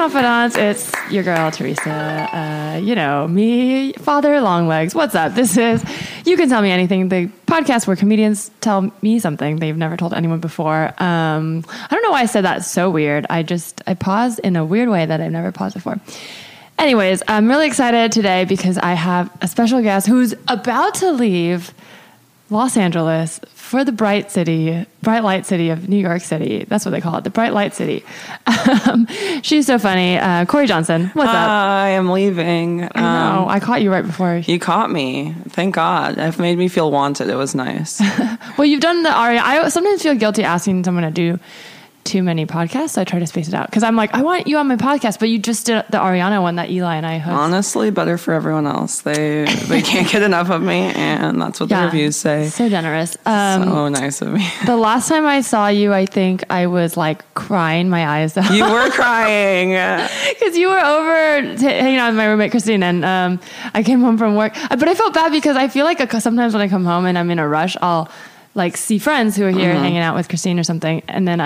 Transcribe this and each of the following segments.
Confidants, it's your girl, Teresa, me, Father Longlegs. What's up? This is You Can Tell Me Anything, the podcast where comedians tell me something they've never told anyone before. I don't know why I said that. So weird. I paused in a weird way that I've never paused before. Anyways, I'm really excited today because I have a special guest who's about to leave Los Angeles for the bright light city of New York City. That's what they call it, the bright light city. She's so funny. Corie Johnson, what's up? I am leaving. I know. I caught you right before. You caught me. Thank God. It made me feel wanted. It was nice. Well, you've done the Ariana. I sometimes feel guilty asking someone to do too many podcasts, so I try to space it out because I'm like, I want you on my podcast, but you just did the Ariana one that Eli and I host. Honestly, better for everyone else. They can't get enough of me, and that's what the reviews say. So generous. So nice of me. The last time I saw you, I think I was like crying my eyes out. You were crying because you were over hanging out with my roommate Christine, and I came home from work, but I felt bad because I feel like sometimes when I come home and I'm in a rush, I'll like see friends who are here hanging out with Christine or something, and then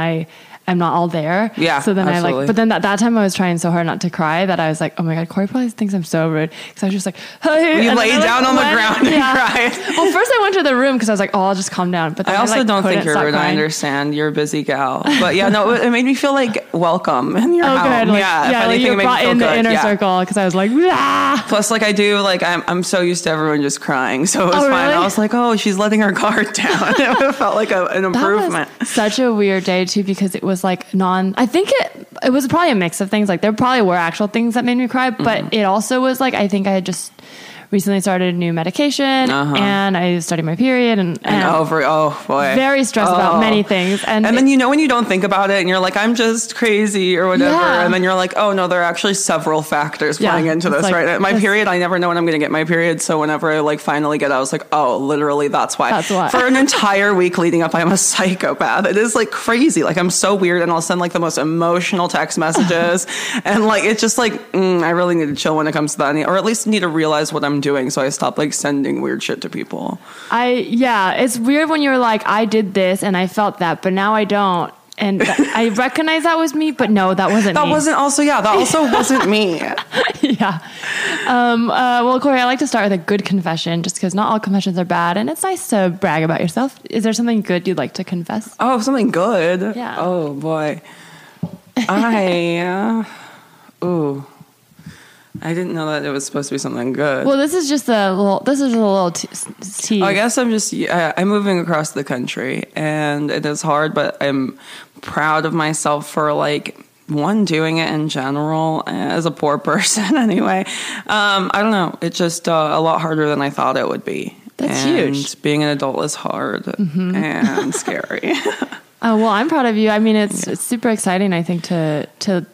I'm not all there. Yeah. So then absolutely. But then that time I was trying so hard not to cry that I was like, oh my God, Corie probably thinks I'm so rude. Cause I was just like, hey. You laid down on the ground and cried. Well, first I went to the room cause I was like, oh, I'll just calm down. But then I also don't think you're rude. I understand you're a busy gal, but it made me feel like welcome in your home. Like, if anything, you brought in the inner circle cause I was like, ah. Plus like I do, like I'm so used to everyone just crying. So it was fine. Really? I was like, oh, she's letting her guard down. It felt like an improvement. That was such a weird day too, because it was like I think it was probably a mix of things. Like there probably were actual things that made me cry, but it also was like, I think I had just recently started a new medication and I started my period and very stressed about many things. And then, when you don't think about it and you're like, I'm just crazy or whatever. Yeah. And then you're like, oh no, there are actually several factors playing into this, like, right? My period, I never know when I'm going to get my period. So whenever I finally get out, I was like, oh, literally that's why. For an entire week leading up, I'm a psychopath. It is like crazy. Like I'm so weird. And I'll send like the most emotional text messages and like, it's just like, I really need to chill when it comes to that. Or at least need to realize what I'm doing, so I stopped sending weird shit to people. It's weird when you're like, I did this and I felt that, but now I don't. And I recognize that was me, but no, that wasn't me. That also wasn't me. Well, Corie, I like to start with a good confession just because not all confessions are bad, and it's nice to brag about yourself. Is there something good you'd like to confess? Oh, something good? Yeah. Oh, boy. I didn't know that it was supposed to be something good. Well, this is just a little tease. I guess I'm just, I'm moving across the country and it is hard, but I'm proud of myself for doing it in general as a poor person anyway. I don't know. It's just a lot harder than I thought it would be. That's huge. Being an adult is hard and scary. Oh, well, I'm proud of you. I mean, it's super exciting, I think, to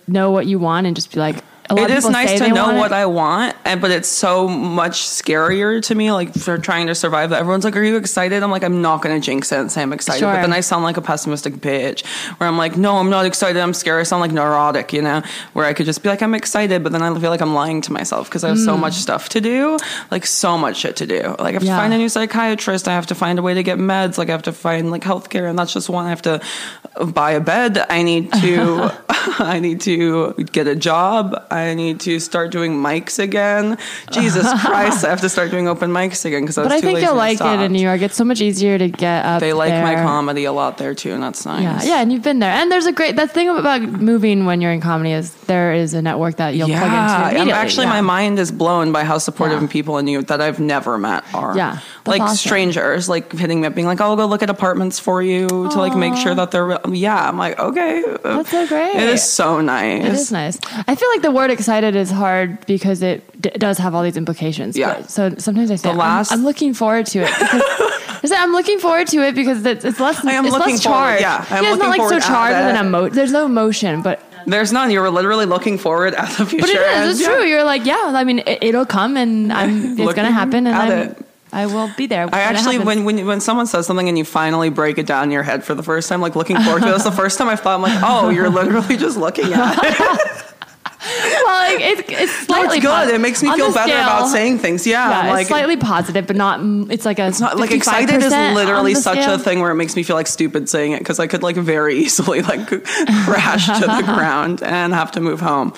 know what you want and just be like, it is nice to know what I want, but it's so much scarier to me, for trying to survive that. Everyone's like, are you excited? I'm like, I'm not going to jinx it and say I'm excited. Sure. But then I sound like a pessimistic bitch where I'm like, no, I'm not excited. I'm scared. I sound like neurotic, where I could just be like, I'm excited. But then I feel like I'm lying to myself because I have so much stuff to do, so much shit to do. I have to find a new psychiatrist. I have to find a way to get meds. I have to find healthcare. And that's just one. I have to buy a bed. I need to get a job. I need to start doing mics again. Jesus Christ, I have to start doing open mics again because I was too lazy. But I think you'll like it in New York. It's so much easier to get up. They like my comedy a lot there too, and that's nice. Yeah, and you've been there. And there's that thing about moving when you're in comedy is there is a network that you'll plug into immediately. My mind is blown by how supportive people in New York that I've never met are. Yeah, awesome. Strangers hitting me up, being like, "I'll go look at apartments for you to make sure that they're." I'm like, okay, that's so great. It is so nice. It is nice. I feel like the word excited is hard because it does have all these implications. Yeah. But, so sometimes I say I'm looking forward to it. I'm looking forward to it because it's less. It's less charged. Yeah. It's not so charged with an emotion. There's no emotion, but. There's none. You're literally looking forward at the future. But it is. It's true. You're like, I mean, it'll come, and it's going to happen, and I will be there. I actually, when someone says something and you finally break it down in your head for the first time, looking forward to it, the first time I thought, I'm like, oh, you're literally just looking at it. Well, like it's slightly no, it's good. It makes me feel better about saying things. Yeah, it's like slightly positive, but not. It's like a. It's not like excited is literally such a thing where it makes me feel like stupid saying it because I could like very easily like crash to the ground and have to move home.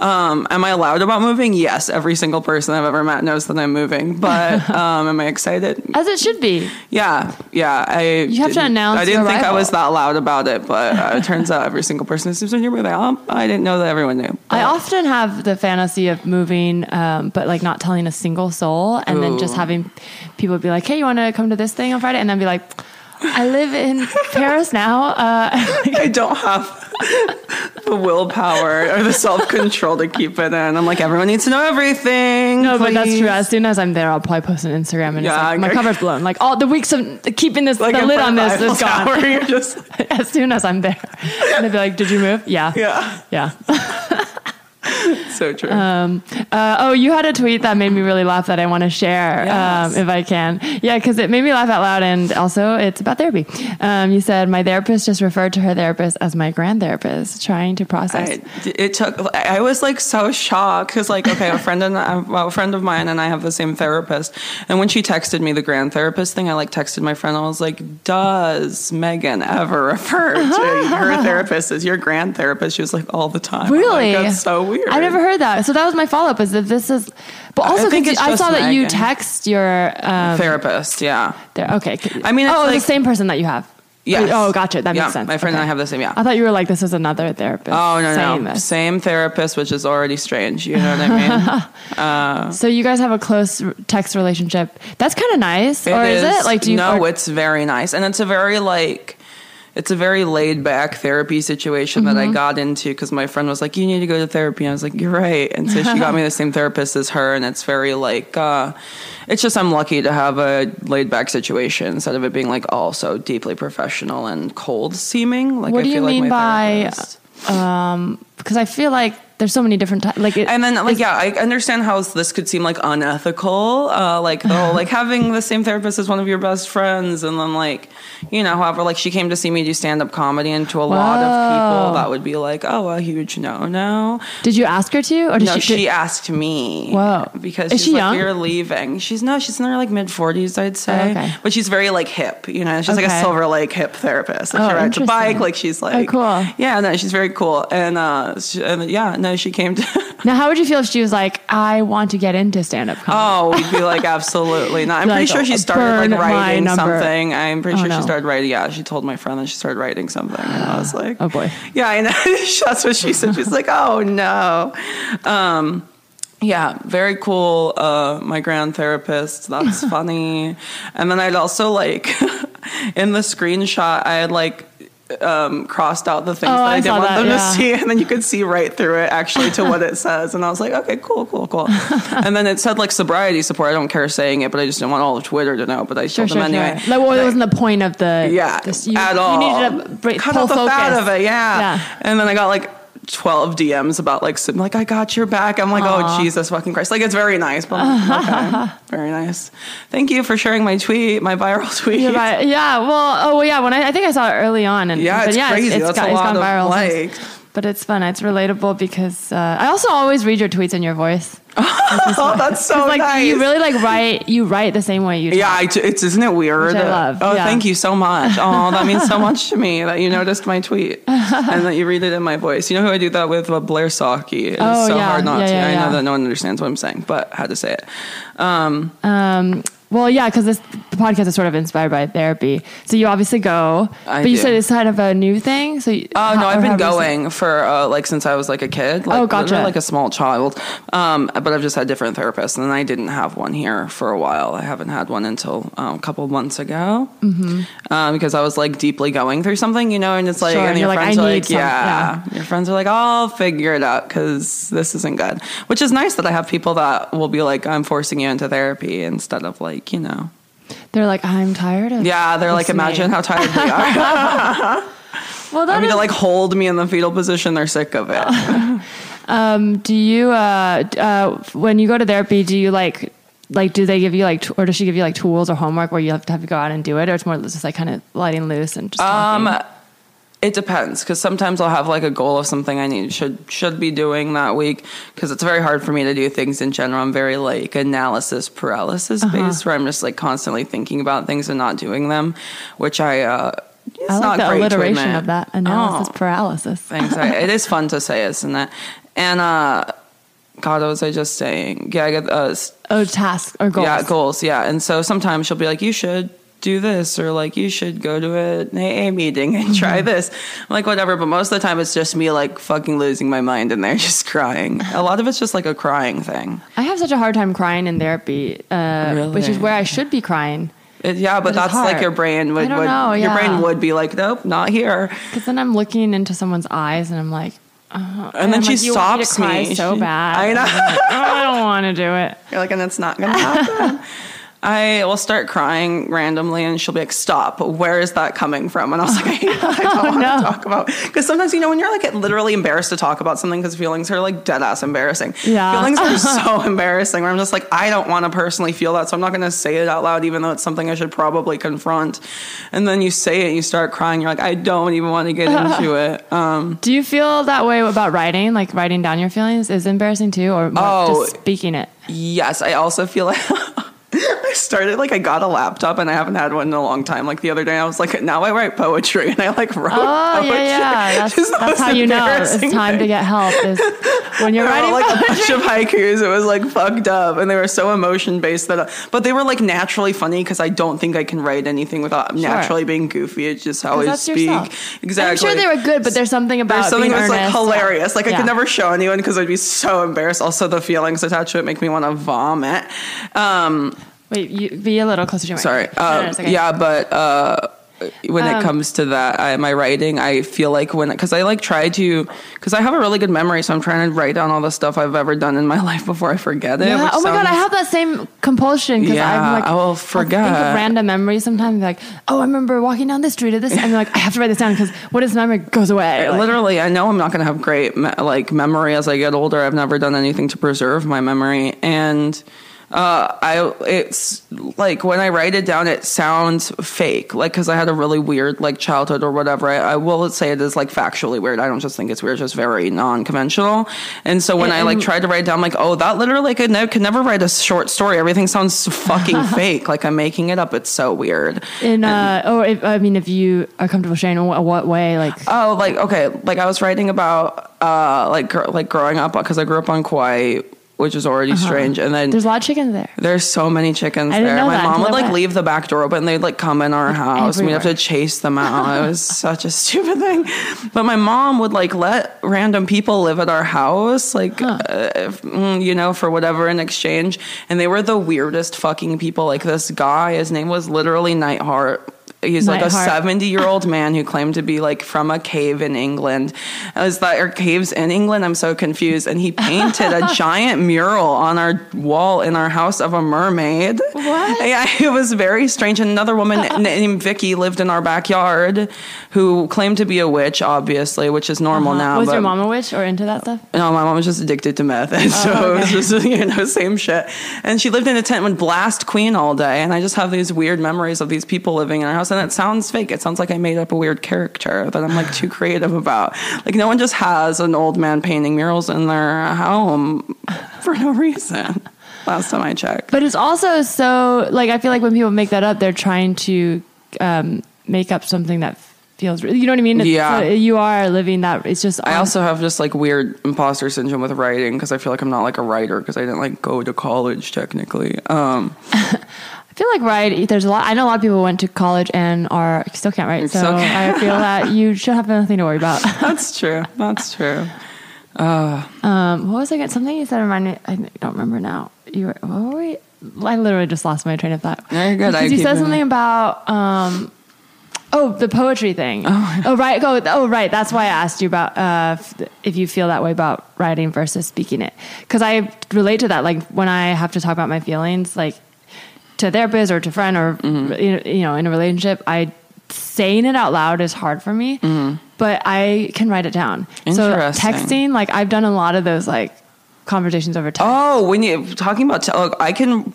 Am I loud about moving? Yes, every single person I've ever met knows that I'm moving. But am I excited? As it should be. Yeah. You have to announce. I didn't think I was that loud about it, but it turns out every single person who sleeps on your moving. I didn't know that everyone knew. But. I often have the fantasy of moving, but like not telling a single soul, and then just having people be like, "Hey, you want to come to this thing on Friday?" And then be like, "I live in Paris now." I don't have the willpower or the self-control to keep it in. I'm like, everyone needs to know everything. No, please. But that's true. As soon as I'm there, I'll probably post on Instagram and it's like, my cover's blown. Like all the weeks of keeping this like the lid on this is gone. You're just as soon as I'm there, and they'll be like, "Did you move?" Yeah. So true. You had a tweet that made me really laugh that I want to share, if I can. Yeah, because it made me laugh out loud, and also it's about therapy. You said, my therapist just referred to her therapist as my grand therapist, trying to process. I was like so shocked because like, okay, a friend of mine and I have the same therapist. And when she texted me the grand therapist thing, I like texted my friend. I was like, does Megan ever refer to her therapist as your grand therapist? She was like, all the time. Really? Like, that's so weird. I never heard that. So that was my follow-up is that this is... But also, because I saw that you text your... therapist, yeah. Okay. I mean, it's the same person that you have. Yes. Oh, gotcha. That makes sense. My friend and I have the same, I thought you were like, this is another therapist. Oh, no. This. Same therapist, which is already strange. You know what I mean? So you guys have a close text relationship. That's kind of nice. Is it? Like, do you? No, it's very nice. And it's a very like... It's a very laid-back therapy situation that I got into because my friend was like, you need to go to therapy. And I was like, you're right. And so she got me the same therapist as her. And it's very like, it's just I'm lucky to have a laid-back situation instead of it being like all so deeply professional and cold-seeming. Like, what do you mean by, because I feel like there's so many different types. I understand how this could seem like unethical. Like the whole like having the same therapist as one of your best friends, and then like you know, however, like she came to see me do stand up comedy, and to a lot of people that would be like, oh, a huge no. Did you ask her to, or she asked me? Whoa, because she's young? You're leaving. She's in her like mid 40s, I'd say, but she's very like hip. You know, she's like a Silver Lake hip therapist. Like she rides a bike. Like she's like, oh, cool. Yeah, no, she's very cool, and no, she came to... Now, how would you feel if she was like, I want to get into stand-up comedy? Oh, we'd be like, absolutely not. I'm pretty sure she started like writing something. I'm pretty sure she started writing. Yeah, she told my friend that she started writing something. And I was like... Oh, boy. Yeah, I know. That's what she said. She's like, oh, no. Yeah, very cool. My grand therapist. That's funny. And then I'd also like... in the screenshot, I had like... crossed out the things that I didn't want them to see, and then you could see right through it actually to what it says, and I was like, okay, cool. And then it said like sobriety support. I don't care saying it, but I just didn't want all of Twitter to know, but I told them anyway. Sure. Like, well, it wasn't the point of the at all. You needed to cut out the fat of it, yeah. And then I got like 12 DMs about like I got your back. I'm like, aww. Oh Jesus fucking Christ! Like it's very nice, but okay, very nice. Thank you for sharing my tweet, my viral tweet. Yeah. When I think I saw it early on, and it's crazy. That's a lot it's gone viral. But it's fun. It's relatable because I also always read your tweets in your voice. Oh, that's so nice. You really write the same way you do. Yeah, isn't it weird? Which I love. Oh, Thank you so much. Oh, that means so much to me that you noticed my tweet and that you read it in my voice. You know who I do that with? Blair Socky. It's hard not to. I know that no one understands what I'm saying, but how to say it. Well, yeah, because the podcast is sort of inspired by therapy. So you obviously go, you said it's kind of a new thing. So I've been going for since I was like a kid. Like, gotcha. Like a small child, but I've just had different therapists, and I didn't have one here for a while. I haven't had one until a couple of months ago, because I was like deeply going through something, you know. And it's like, and your friends are like, your friends are like, I'll figure it out because this isn't good. Which is nice that I have people that will be like, I'm forcing you into therapy instead of like. You know, they're like, I'm tired of they're like, imagine how tired they are. Well, I mean, they like hold me in the fetal position. They're sick of it. Do you when you go to therapy, do you like do they give you like or does she give you like tools or homework where you have to go out and do it, or it's more just like kind of letting loose and just talking? It depends, because sometimes I'll have like a goal of something I need should be doing that week, because it's very hard for me to do things in general. I'm very like analysis paralysis based, where I'm just like constantly thinking about things and not doing them, which it's I like not the alliteration of that, analysis paralysis. Thanks. It is fun to say, isn't it? And God, what was I just saying? Yeah, I get tasks or goals. Yeah, goals. Yeah, and so sometimes she'll be like, "You should do this," or like, "You should go to an AA meeting and try this." I'm like, whatever. But most of the time it's just me like fucking losing my mind in there, just crying. A lot of it's just like a crying thing. I have such a hard time crying in therapy, really? Which is where I should be crying. Yeah, but that's hard. Like your brain would, your brain would be like, nope, not here. Because then I'm looking into someone's eyes and I'm like, and then she stops me. So bad. I know. Like, I don't want to do it. You're like, and it's not going to happen. I will start crying randomly and she'll be like, stop, where is that coming from? And I was like, I don't want to talk about, because sometimes, you know, when you're like literally embarrassed to talk about something, because feelings are like dead ass embarrassing. Yeah. Feelings are so embarrassing, where I'm just like, I don't want to personally feel that, so I'm not going to say it out loud, even though it's something I should probably confront. And then you say it, you start crying. You're like, I don't even want to get into it. Do you feel that way about writing? Like writing down your feelings is embarrassing too, or just speaking it? Yes. I also feel like... I got a laptop and I haven't had one in a long time. Like the other day I was like, now I write poetry, and I like wrote poetry. Yeah. That's how you know it's time to get help, is when you're writing like poetry. A bunch of haikus. It was like fucked up, and they were so emotion based that, but they were like naturally funny, because I don't think I can write anything without naturally being goofy. It's just how I speak. Yourself. Exactly. I'm sure they were good, but there's something about that's like hilarious. Like I could never show anyone because I'd be so embarrassed. Also the feelings attached to it make me want to vomit. Wait, you be a little closer to your mic. Sorry. No, okay. Yeah, but when it comes to that, my writing, I feel like because I like try to, because I have a really good memory, so I'm trying to write down all the stuff I've ever done in my life before I forget it. Yeah. Oh my God, I have that same compulsion, because I will forget. I think of random memories sometimes, like, oh, I remember walking down this street at this, and I'm like, I have to write this down, because what if this memory goes away? Like, literally, I know I'm not going to have great memory as I get older. I've never done anything to preserve my memory, and... it's like when I write it down, it sounds fake, like, because I had a really weird like childhood or whatever. I will say it is like factually weird. I don't just think it's weird, it's just very non-conventional. And so when I like tried to write down, like, oh, that literally could never write a short story. Everything sounds fucking fake. Like I'm making it up. It's so weird. If you are comfortable sharing, what way? Like, oh, like, okay. Like I was writing about, like growing up, because I grew up on Kauai, which is already strange. And then there's a lot of chickens there. There's so many chickens there. My mom would like leave the back door open. They'd like come in our house, and we'd have to chase them out. It was such a stupid thing. But my mom would like let random people live at our house, like, for whatever in exchange. And they were the weirdest fucking people. Like this guy, his name was literally Nightheart. He's like a 70-year-old man who claimed to be like from a cave in England. Are caves in England? I'm so confused. And he painted a giant mural on our wall in our house of a mermaid. What? Yeah, it was very strange. And another woman named Vicky lived in our backyard, who claimed to be a witch, obviously, which is normal now. Was your mom a witch or into that stuff? No, my mom was just addicted to meth. And it was just, same shit. And she lived in a tent with Blast Queen all day. And I just have these weird memories of these people living in our house. And it sounds fake. It sounds like I made up a weird character that I'm like too creative about. Like no one just has an old man painting murals in their home for no reason. Last time I checked. But it's also so like, I feel like when people make that up, they're trying to make up something that feels real. You know what I mean? So you are living that. It's just. I also have just like weird imposter syndrome with writing, because I feel like I'm not like a writer, because I didn't like go to college technically. I feel like there's a lot. I know a lot of people went to college and still can't write. So I feel that you should have nothing to worry about. That's true. What was I getting? Something you said reminded me. I don't remember now. I literally just lost my train of thought. You're good. Because you said something about the poetry thing. Oh right. Oh right. That's why I asked you about if you feel that way about writing versus speaking it. Because I relate to that. Like when I have to talk about my feelings, like. To a therapist or to a friend or, in a relationship, saying it out loud is hard for me, but I can write it down. So texting, like I've done a lot of those like conversations over text. Oh, when you're talking about, look, I can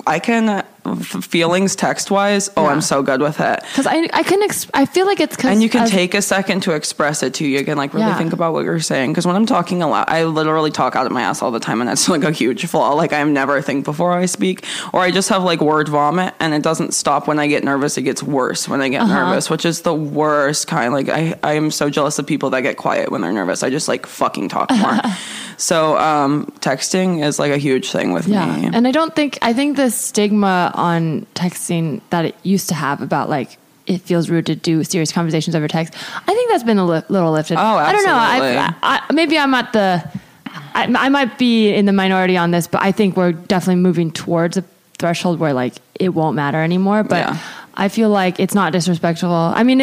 feelings text wise, oh, yeah. I'm so good with it. Because I feel like it's because... And you can take a second to express it too. You can like really think about what you're saying. Because when I'm talking a lot, I literally talk out of my ass all the time, and that's like a huge flaw. Like I never think before I speak, or I just have like word vomit, and it doesn't stop when I get nervous. It gets worse when I get nervous, which is the worst kind. Like I am so jealous of people that get quiet when they're nervous. I just like fucking talk more. So texting is like a huge thing with me. And I think the stigma on texting that it used to have about like it feels rude to do serious conversations over text, I think that's been a little lifted. Oh, absolutely. I don't know. Maybe I'm at the... I might be in the minority on this, but I think we're definitely moving towards a threshold where like it won't matter anymore. But I feel like it's not disrespectful. I mean,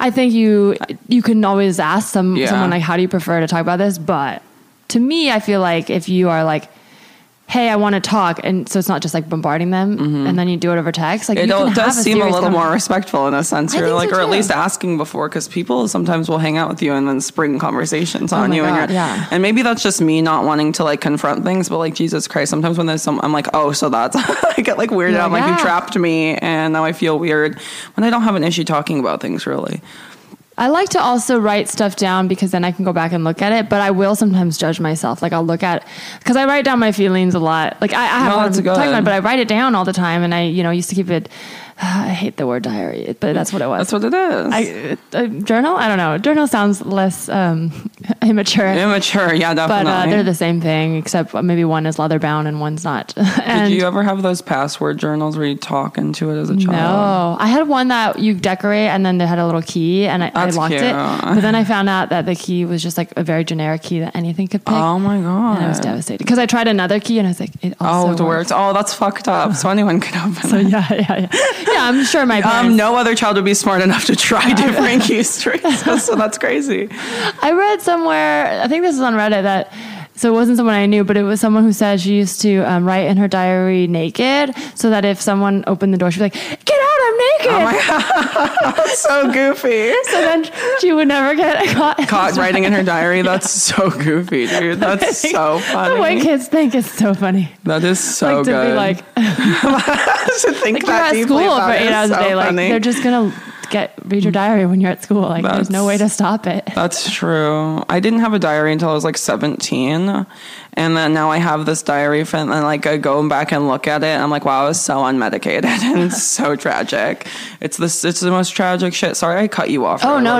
I think you can always ask someone like, how do you prefer to talk about this? But to me, I feel like if you are like, hey, I want to talk, and so it's not just like bombarding them, and then you do it over text. Like, it does seem a little more respectful in a sense, or at least asking before, because people sometimes will hang out with you and then spring conversations on you, and maybe that's just me not wanting to like confront things, but like Jesus Christ, sometimes when there's some, I'm like, oh, so that's I get like weirded out, like you trapped me, and now I feel weird when I don't have an issue talking about things really. I like to also write stuff down because then I can go back and look at it, but I will sometimes judge myself. Like I'll look at, because I write down my feelings a lot. Like I have what I'm talking about, but I write it down all the time, and I used to keep it, I hate the word diary, but that's what it was. That's what it is. Journal? I don't know. Journal sounds less immature. Immature, yeah, definitely. But they're the same thing, except maybe one is leather bound and one's not. Did you ever have those password journals where you talk into it as a child? No. I had one that you decorate, and then they had a little key, and I locked it. But then I found out that the key was just like a very generic key that anything could pick. Oh my God. And I was devastated. Because I tried another key, and I was like, it also works. Oh, that's fucked up. So anyone could open it. Yeah. Yeah, I'm sure my parents... no other child would be smart enough to try different key strings, so that's crazy. I read somewhere, I think this is on Reddit, that... So it wasn't someone I knew, but it was someone who said she used to write in her diary naked, so that if someone opened the door, she'd be like, get out, I'm naked. Oh my God. So goofy. So then she would never get caught writing in her diary. That's so goofy, dude. That's so funny. The way kids think is so funny. That is so good. Like, to be like, to think like that you're at school for 8 hours a day. Like, they're just going to... read your diary when you're at school. Like there's no way to stop it. That's true. I didn't have a diary until I was like 17, and then now I have this diary and like I go back and look at it, and I'm like, wow, I was so unmedicated and so tragic. It's the most tragic shit. Sorry, I cut you off. Oh no,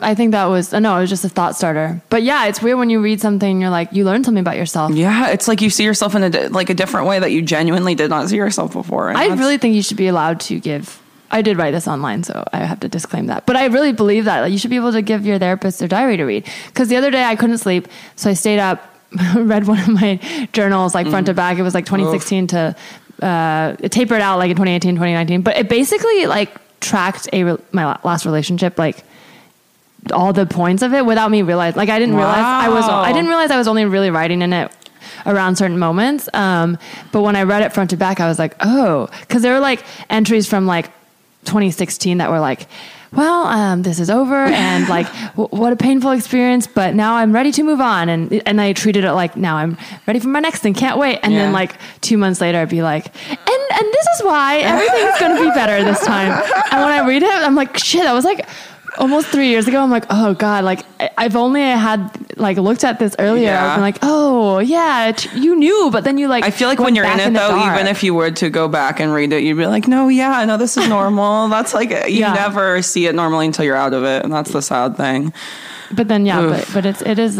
I think that was it was just a thought starter. But yeah, it's weird when you read something and you're like, you learn something about yourself. Yeah, it's like you see yourself in a different way that you genuinely did not see yourself before. I really think you should be allowed to give... I did write this online, so I have to disclaim that. But I really believe that. Like, you should be able to give your therapist their diary to read. Because the other day I couldn't sleep, so I stayed up, read one of my journals, like front to back. It was like 2016 to... it tapered out like in 2018, 2019. But it basically like tracked my last relationship, like all the points of it without me realizing. Like I didn't realize I was only really writing in it around certain moments. But when I read it front to back, I was like, oh. Because there were like entries from like 2016 that were like, well, this is over, and like what a painful experience, but now I'm ready to move on, and I treated it like, now I'm ready for my next thing, can't wait, and then like 2 months later I'd be like, and this is why everything's gonna be better this time. And when I read it, I'm like, shit, that was like almost 3 years ago. I'm like, oh God, like I've only had like looked at this earlier. I've been like, oh yeah, you knew, but then you like, I feel like when you're in it though, even if you were to go back and read it, you'd be like, no, yeah, no, this is normal. That's like, you never see it normally until you're out of it. And that's the sad thing. But then, yeah, but it is,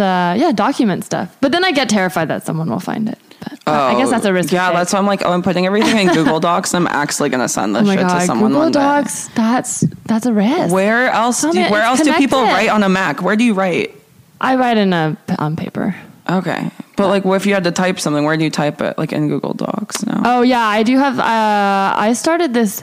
document stuff. But then I get terrified that someone will find it. But I guess that's a risk. Yeah, that's why I'm like, I'm putting everything in Google Docs. I'm actually gonna send this to someone. Google Docs, that's a risk. Where else? Where else do people write on a Mac? Where do you write? I write on paper. Okay, but like, if you had to type something, where do you type it? Like in Google Docs? No. Oh yeah, I do have. I started this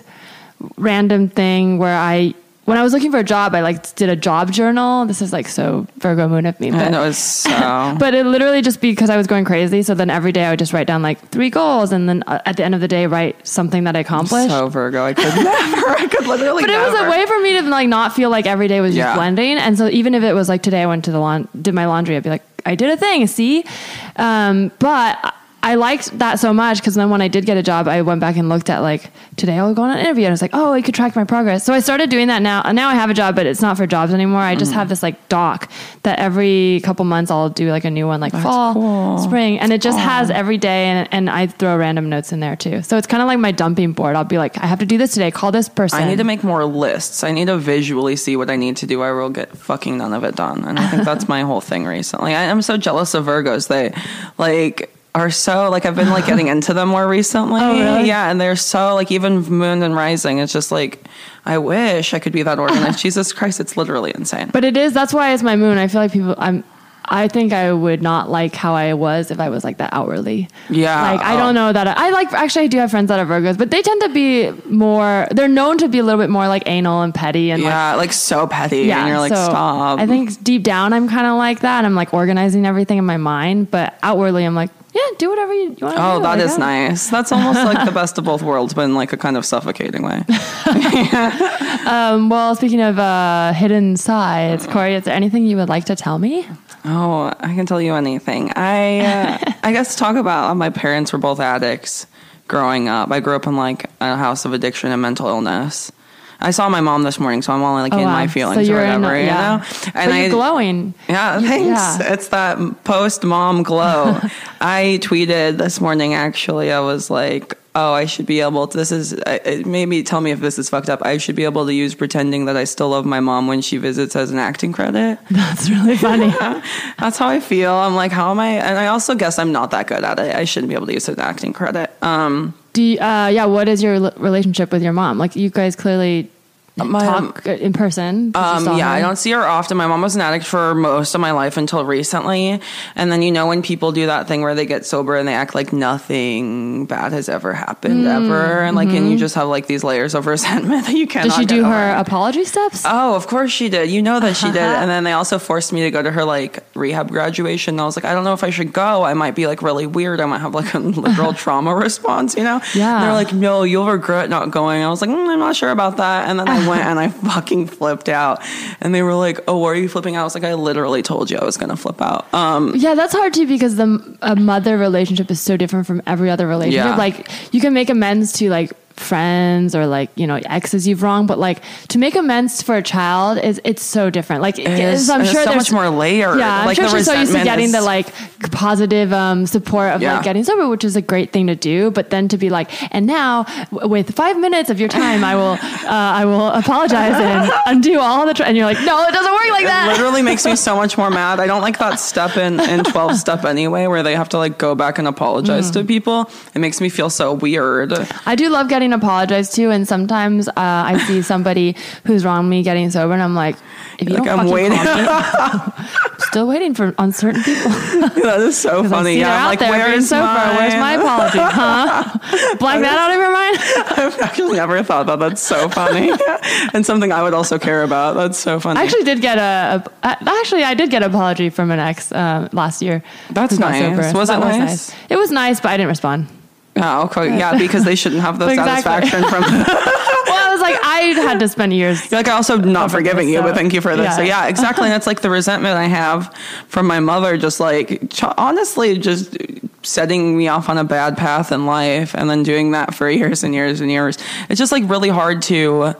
random thing where when I was looking for a job, I like did a job journal. This is like so Virgo moon of me. But, I know, it's so... but it literally just because I was going crazy. So then every day I would just write down like 3 goals, and then at the end of the day, write something that I accomplished. So Virgo, I could literally never. It was a way for me to like not feel like every day was just blending. And so even if it was like today I went to did my laundry, I'd be like, I did a thing, see? But I liked that so much because then when I did get a job, I went back and looked at like, today I'll go on an interview. And I was like, oh, I could track my progress. So I started doing that now. Now I have a job, but it's not for jobs anymore. I just have this like doc that every couple months I'll do like a new one, like that's fall, cool. spring. And it just has every day. And I throw random notes in there too. So it's kind of like my dumping board. I'll be like, I have to do this today. Call this person. I need to make more lists. I need to visually see what I need to do. I will get fucking none of it done. And I think that's my whole thing recently. I'm so jealous of Virgos. They like... are so like I've been like getting into them more recently. Oh, really? Yeah, and they're so like even moon and rising. It's just like I wish I could be that organized. Jesus Christ, it's literally insane. But it is. That's why it's my moon. I feel like people. I think I would not like how I was if I was like that outwardly. Yeah. Like I don't know that I like. Actually, I do have friends that are Virgos, but they tend to be more. They're known to be a little bit more like anal and petty and yeah, like so petty. Yeah, and you're like so, stop. I think deep down I'm kind of like that. I'm like organizing everything in my mind, but outwardly I'm like. Yeah, do whatever you want to do. Oh, that is nice. That's almost like the best of both worlds, but in like a kind of suffocating way. Well, speaking of hidden sides, Corie, is there anything you would like to tell me? Oh, I can tell you anything. I guess talk about my parents were both addicts growing up. I grew up in like a house of addiction and mental illness. I saw my mom this morning, so I'm only like in my feelings so or whatever, you know? And you're glowing. Yeah, thanks. Yeah. It's that post-mom glow. I tweeted this morning, actually, I was like, oh, I should be able to, this is, it made me tell me if this is fucked up. I should be able to use pretending that I still love my mom when she visits as an acting credit. That's really funny. That's how I feel. I'm like, how am I? And I also guess I'm not that good at it. I shouldn't be able to use it as an acting credit. Do you, what is your relationship with your mom? Like, you guys clearly talk in person. I don't see her often. My mom was an addict for most of my life until recently. And then, you know, when people do that thing where they get sober and they act like nothing bad has ever happened ever. And like, and you just have like these layers of resentment that you cannot get over. Did she do her apology steps? Oh, of course she did. You know that she did. And then they also forced me to go to her like rehab graduation. And I was like, I don't know if I should go. I might be like really weird. I might have like a literal trauma response, you know? Yeah. They're like, no, you'll regret not going. I was like, I'm not sure about that. And then I went and I fucking flipped out, and they were like, "Oh, why are you flipping out?" I was like, "I literally told you I was gonna flip out." Yeah, that's hard too because a mother relationship is so different from every other relationship. Yeah. Like, you can make amends to like friends or like, you know, exes you've wronged, but like to make amends for a child it's so different. Like, I'm sure so there's much more layered. Yeah, I'm like sure she's so used to getting the like positive support of like getting sober, which is a great thing to do. But then to be like, and now with 5 minutes of your time, I will apologize and undo all the. And you're like, no, it doesn't work like that. It literally makes me so much more mad. I don't like that step in 12 step anyway, where they have to like go back and apologize to people. It makes me feel so weird. I do love getting apologize to, and sometimes I see somebody who's wronged me getting sober, and I'm like, if you like don't I'm waiting. I'm still waiting for uncertain people. That is so funny. Yeah, I'm like, where's mine? Where's my apology? Huh? Black that out of your mind. I've actually never thought about that. That's so funny, and something I would also care about. That's so funny. I actually did get an apology from an ex last year. That's nice. Sober. Was it nice? It was nice, but I didn't respond. Oh, okay. Yeah, because they shouldn't have the satisfaction from Well, I was like, I had to spend years. You're like, I also not forgiving you, but thank you for this. Yeah. So yeah, exactly. And that's like the resentment I have from my mother, just like honestly just setting me off on a bad path in life, and then doing that for years and years and years. It's just like really hard to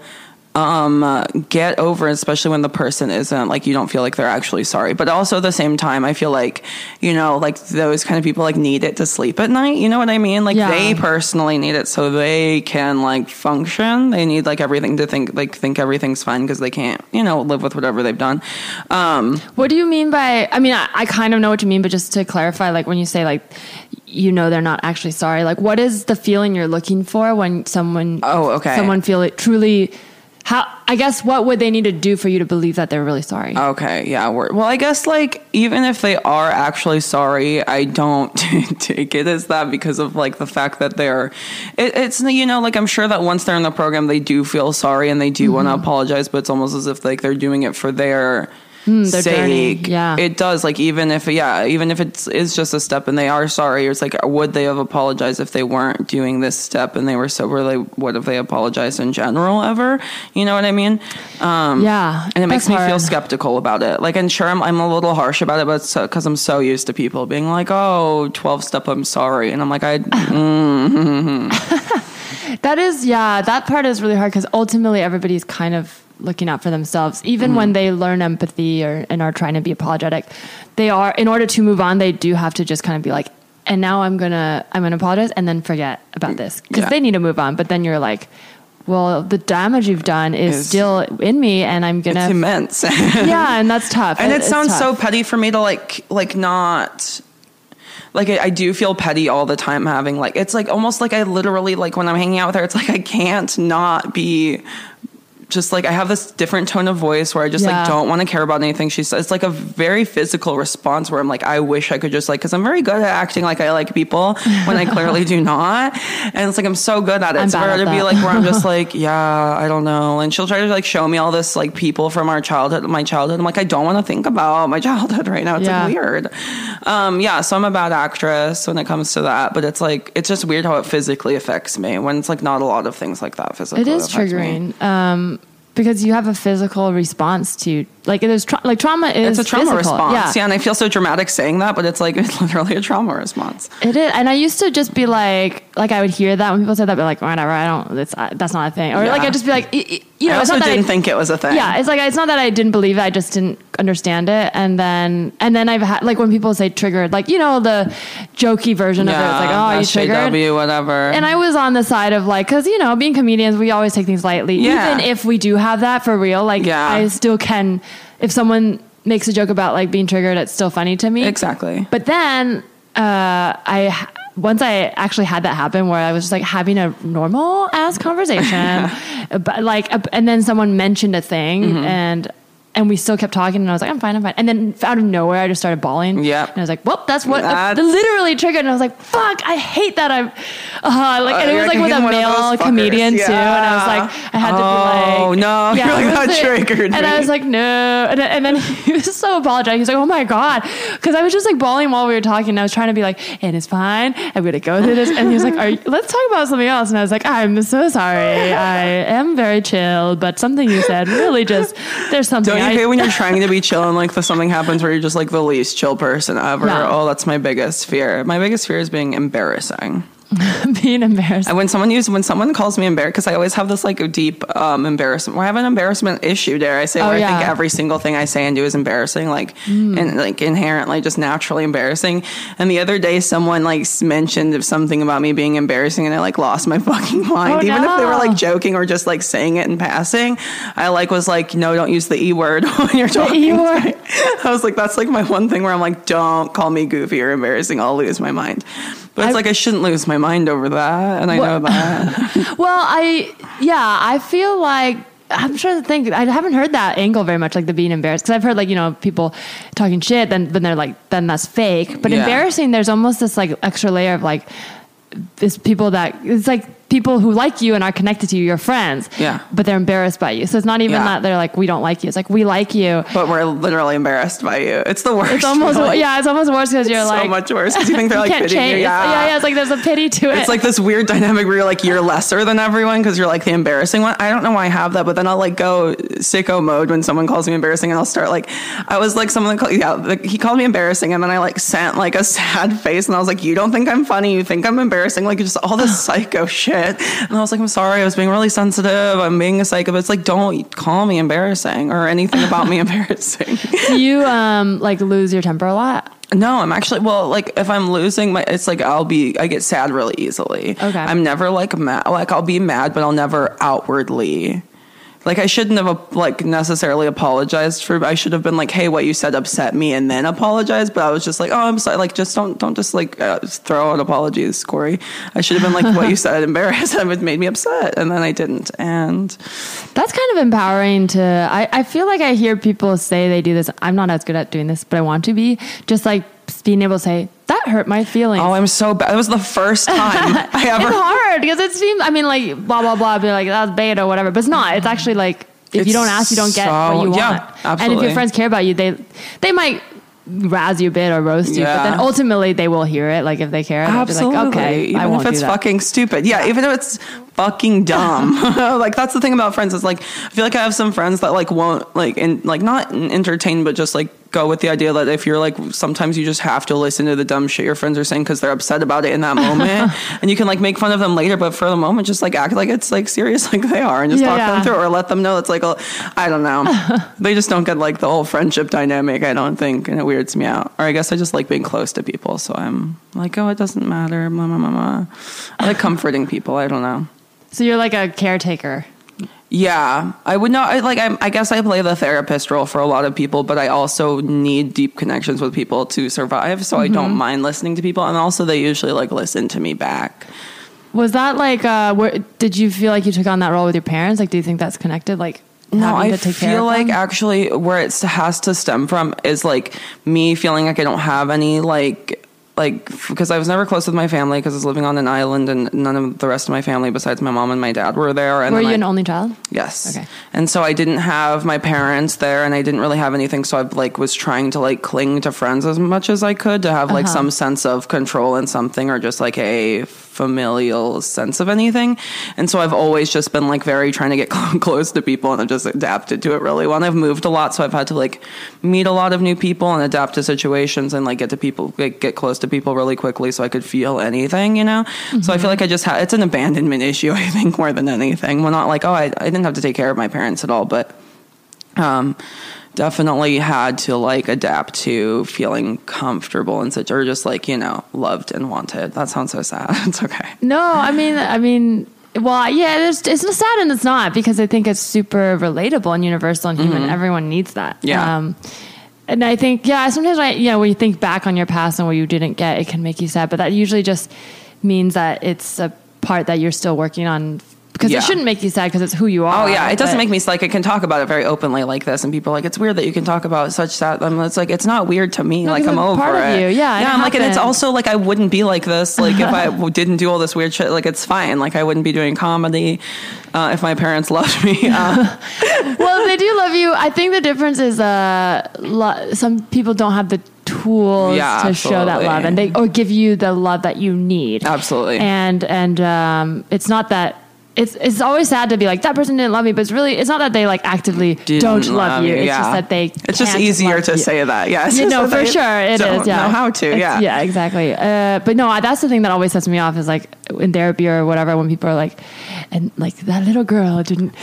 get over, especially when the person isn't, like, you don't feel like they're actually sorry. But also at the same time, I feel like, you know, like those kind of people like need it to sleep at night. You know what I mean? Like they personally need it so they can like function. They need like everything to think everything's fine because they can't, you know, live with whatever they've done. What do you mean by, I mean, I kind of know what you mean, but just to clarify, like when you say like, you know, they're not actually sorry, like what is the feeling you're looking for when someone feel it truly. How, I guess, what would they need to do for you to believe that they're really sorry? Okay, yeah. Well, I guess, like, even if they are actually sorry, I don't take it as that because of, like, the fact that it's, you know, like, I'm sure that once they're in the program, they do feel sorry and they do want to apologize, but it's almost as if, like, they're doing it for their sake. Journey. Yeah. It does. Like, even if it's just a step and they are sorry, it's like, would they have apologized if they weren't doing this step and they were sober? Like, what if they apologized in general ever? You know what I mean? Yeah. And it makes me feel skeptical about it. Like, and sure, I'm a little harsh about it, but it's because I'm so used to people being like, oh, 12 step, I'm sorry. And I'm like, That is, yeah, that part is really hard because ultimately everybody's kind of looking out for themselves. Even when they learn empathy and are trying to be apologetic, they are, in order to move on, they do have to just kind of be like, and now I'm gonna apologize and then forget about this because they need to move on. But then you're like, well, the damage you've done is still in me and I'm gonna... It's immense. Yeah, and that's tough. And it sounds so petty for me to like not... Like, I do feel petty all the time having, like, it's, like, almost like I literally, like, when I'm hanging out with her, it's, like, I can't not be just, like, I have this different tone of voice where I just, like, don't want to care about anything she says. It's, like, a very physical response where I'm, like, I wish I could just, like, because I'm very good at acting like I like people when I clearly do not. And it's, like, I'm so good at it. It's hard to be, like, where I'm just, like, yeah, I don't know. And she'll try to, like, show me all this, like, people from my childhood. I'm, like, I don't want to think about my childhood right now. It's, like, weird. So I'm a bad actress when it comes to that, but it's like, it's just weird how it physically affects me when it's like not a lot of things like that physically. It is triggering, because you have a physical response to, like, there's trauma is, it's a trauma physical response. Yeah. And I feel so dramatic saying that, but it's like, it's literally a trauma response. It is. And I used to just be like I would hear that when people said that, but like, whatever, I don't, that's not a thing. Or like, I'd just be like, you know, I also didn't think it was a thing. Yeah. It's like, it's not that I didn't believe it. I just didn't understand it. And then I've had, like, when people say triggered, like, you know, the jokey version of it. It's like, oh, are you triggered? SJW, whatever. And I was on the side of like, cause you know, being comedians, we always take things lightly. Yeah. Even if we do have that for real, like I still can, if someone makes a joke about like being triggered, it's still funny to me. Exactly. But then, once I actually had that happen where I was just like having a normal ass conversation, but like, and then someone mentioned a thing and we still kept talking and I was like, I'm fine. And then out of nowhere, I just started bawling. Yeah. And I was like, well, that's literally triggered. And I was like, fuck, I hate that. And it was like with a male comedian too. And I was like, I had to be like, oh no, yeah, you're like, that triggered me. And I was like, no. And then he was so apologetic. He's like, oh my God. Cause I was just like bawling while we were talking and I was trying to be like, it is fine. I'm going to go through this. And he was like, let's talk about something else. And I was like, I'm so sorry. I am very chill, but something you said really just, there's something. Don't you hate when you're trying to be chill and like something happens where you're just like the least chill person ever? Yeah. Oh, that's my biggest fear. My biggest fear is being embarrassing. Being embarrassed. And when someone calls me embarrassed, because I always have this like deep embarrassment. Well, I have an embarrassment issue, dare I say, I think every single thing I say and do is embarrassing, like and like inherently just naturally embarrassing. And the other day, someone like mentioned something about me being embarrassing, and I like lost my fucking mind. Even if they were like joking or just like saying it in passing, I like was like, no, don't use the E word when you're talking. The E word. I was like, that's like my one thing where I'm like, don't call me goofy or embarrassing. I'll lose my mind. But it's like I shouldn't lose my mind over that, and I know that. I feel like I'm trying to think. I haven't heard that angle very much, like the being embarrassed, because I've heard like, you know, people talking shit, then they're like, then that's fake. But embarrassing, there's almost this like extra layer of like this people that it's like. People who like you and are connected to you, your friends, but they're embarrassed by you. So it's not even that they're like, we don't like you. It's like, we like you, but we're literally embarrassed by you. It's the worst. It's almost, really. Yeah, it's almost worse because you're like, so much worse because you think they're like pitying you. Yeah. It's like, there's a pity to it. It's like this weird dynamic where you're like, you're lesser than everyone because you're like the embarrassing one. I don't know why I have that, but then I'll like go sicko mode when someone calls me embarrassing and I'll start like, I was like, he called me embarrassing and then I like sent like a sad face and I was like, you don't think I'm funny. You think I'm embarrassing. Like just all this psycho shit. And I was like, I'm sorry, I was being really sensitive, I'm being a psycho. But it's like, don't call me embarrassing or anything about me embarrassing. Do you like lose your temper a lot? No, I'm actually, well, like if I'm losing my, it's like I get sad really easily. Okay. I'm never like mad, like I'll be mad, but I'll never outwardly. Like I shouldn't have like necessarily apologized for. I should have been like, "Hey, what you said upset me," and then apologized. But I was just like, "Oh, I'm sorry." Like, just don't just like throw out apologies, Corie. I should have been like, "What you said embarrassed and it made me upset," and then I didn't. And that's kind of empowering to. I feel like I hear people say they do this. I'm not as good at doing this, but I want to be. Just like being able to say, that hurt my feelings. Oh, I'm so bad. It was the first time I ever. It's hard because it seems, I mean, like, blah, blah, blah. Be like, that's bad or whatever. But it's not. It's actually like, If you don't ask, you don't get what you want. Yeah, absolutely. And if your friends care about you, they might razz you a bit or roast you, but then ultimately they will hear it. Like if they care, absolutely. They'll be like, okay, even I won't if it's do that. Fucking stupid, even though it's fucking dumb. Like that's the thing about friends. Is like I feel like I have some friends that like won't like and like not entertain, but just like go with the idea that if you're like sometimes you just have to listen to the dumb shit your friends are saying because they're upset about it in that moment, and you can like make fun of them later, but for the moment just like act like it's like serious like they are and just talk them through or let them know it's like I don't know. They just don't get like the whole friendship dynamic, I don't think, and it weirds me out. Or I guess I just like being close to people, so I'm like, oh, it doesn't matter, mama. I like comforting people, I don't know. So you're like a caretaker. Yeah, I would not. I guess I play the therapist role for a lot of people, but I also need deep connections with people to survive. So I don't mind listening to people, and also they usually like listen to me back. Was that like? Did you feel like you took on that role with your parents? Like, do you think that's connected? Like. No, I feel like actually where it has to stem from is like me feeling like I don't have any like because I was never close with my family because I was living on an island and none of the rest of my family besides my mom and my dad were there. And were you an only child? Yes. Okay. And so I didn't have my parents there and I didn't really have anything. So I like was trying to like cling to friends as much as I could to have like some sense of control and something or just like a familial sense of anything. And so I've always just been like very trying to get close to people, and I've just adapted to it really well. And I've moved a lot, so I've had to like meet a lot of new people and adapt to situations and like get close to people really quickly so I could feel anything, you know? So I feel like I just it's an abandonment issue, I think, more than anything. We're not like, oh, I didn't have to take care of my parents at all, but definitely had to like adapt to feeling comfortable and such, or just like, you know, loved and wanted. That sounds so sad. It's okay. No, I mean, well, yeah, it's sad and it's not, because I think it's super relatable and universal and human. Everyone needs that. Yeah. And I think, sometimes when you think back on your past and what you didn't get, it can make you sad, but that usually just means that it's a part that you're still working on. Because it shouldn't make you sad because it's who you are. Oh, yeah. It doesn't make me sad. Like, I can talk about it very openly like this. And people are like, it's weird that you can talk about such sad. I mean, it's like, it's not weird to me. No, like, I'm over part it. Of you. Yeah. Yeah. I'm like, and it's also like, I wouldn't be like this. Like, if I didn't do all this weird shit, like, it's fine. Like, I wouldn't be doing comedy if my parents loved me. Well, they do love you. I think the difference is some people don't have the tools to show that love and or give you the love that you need. Absolutely. And it's not that. It's always sad to be like, that person didn't love me, but it's not that they like actively don't love you. It's just that they can't. It's just easier to say that. Yes. You know, for sure. It is. Yeah. Know how to. Yeah. Yeah, exactly. But no, that's the thing that always sets me off is like in therapy or whatever, when people are like, and like that little girl didn't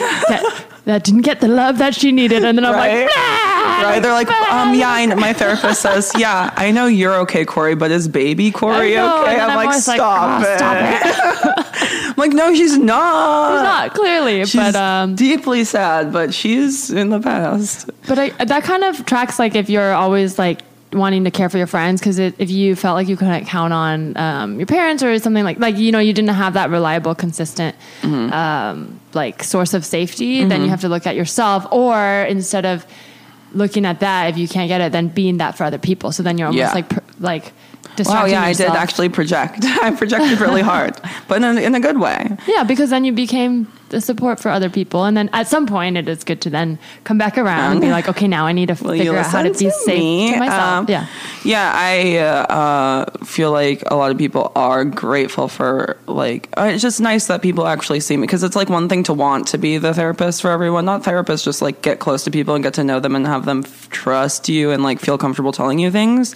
get the love that she needed. And then I'm like, nah! Right. They're like, I know. My therapist says, I know you're okay, Corie, but is baby Corie okay? I'm like, stop it. I'm like, no, she's not. She's not, clearly. She's deeply sad, but she's in the past. But that kind of tracks, like, if you're always, like, wanting to care for your friends, because if you felt like you couldn't count on your parents or something like, you know, you didn't have that reliable, consistent, like, source of safety, then you have to look at yourself. Or instead of looking at that, if you can't get it, then being that for other people. So then you're almost, like... Wow, yourself. I did actually project. I projected really hard, but in a good way. Yeah, because then you became the support for other people. And then at some point, it is good to then come back around and be like, okay, now I need to figure out how to be safe to myself. I feel like a lot of people are grateful for, like, it's just nice that people actually see me. Because it's, like, one thing to want to be the therapist for everyone. Not therapist, just, like, get close to people and get to know them and have them trust you and, like, feel comfortable telling you things.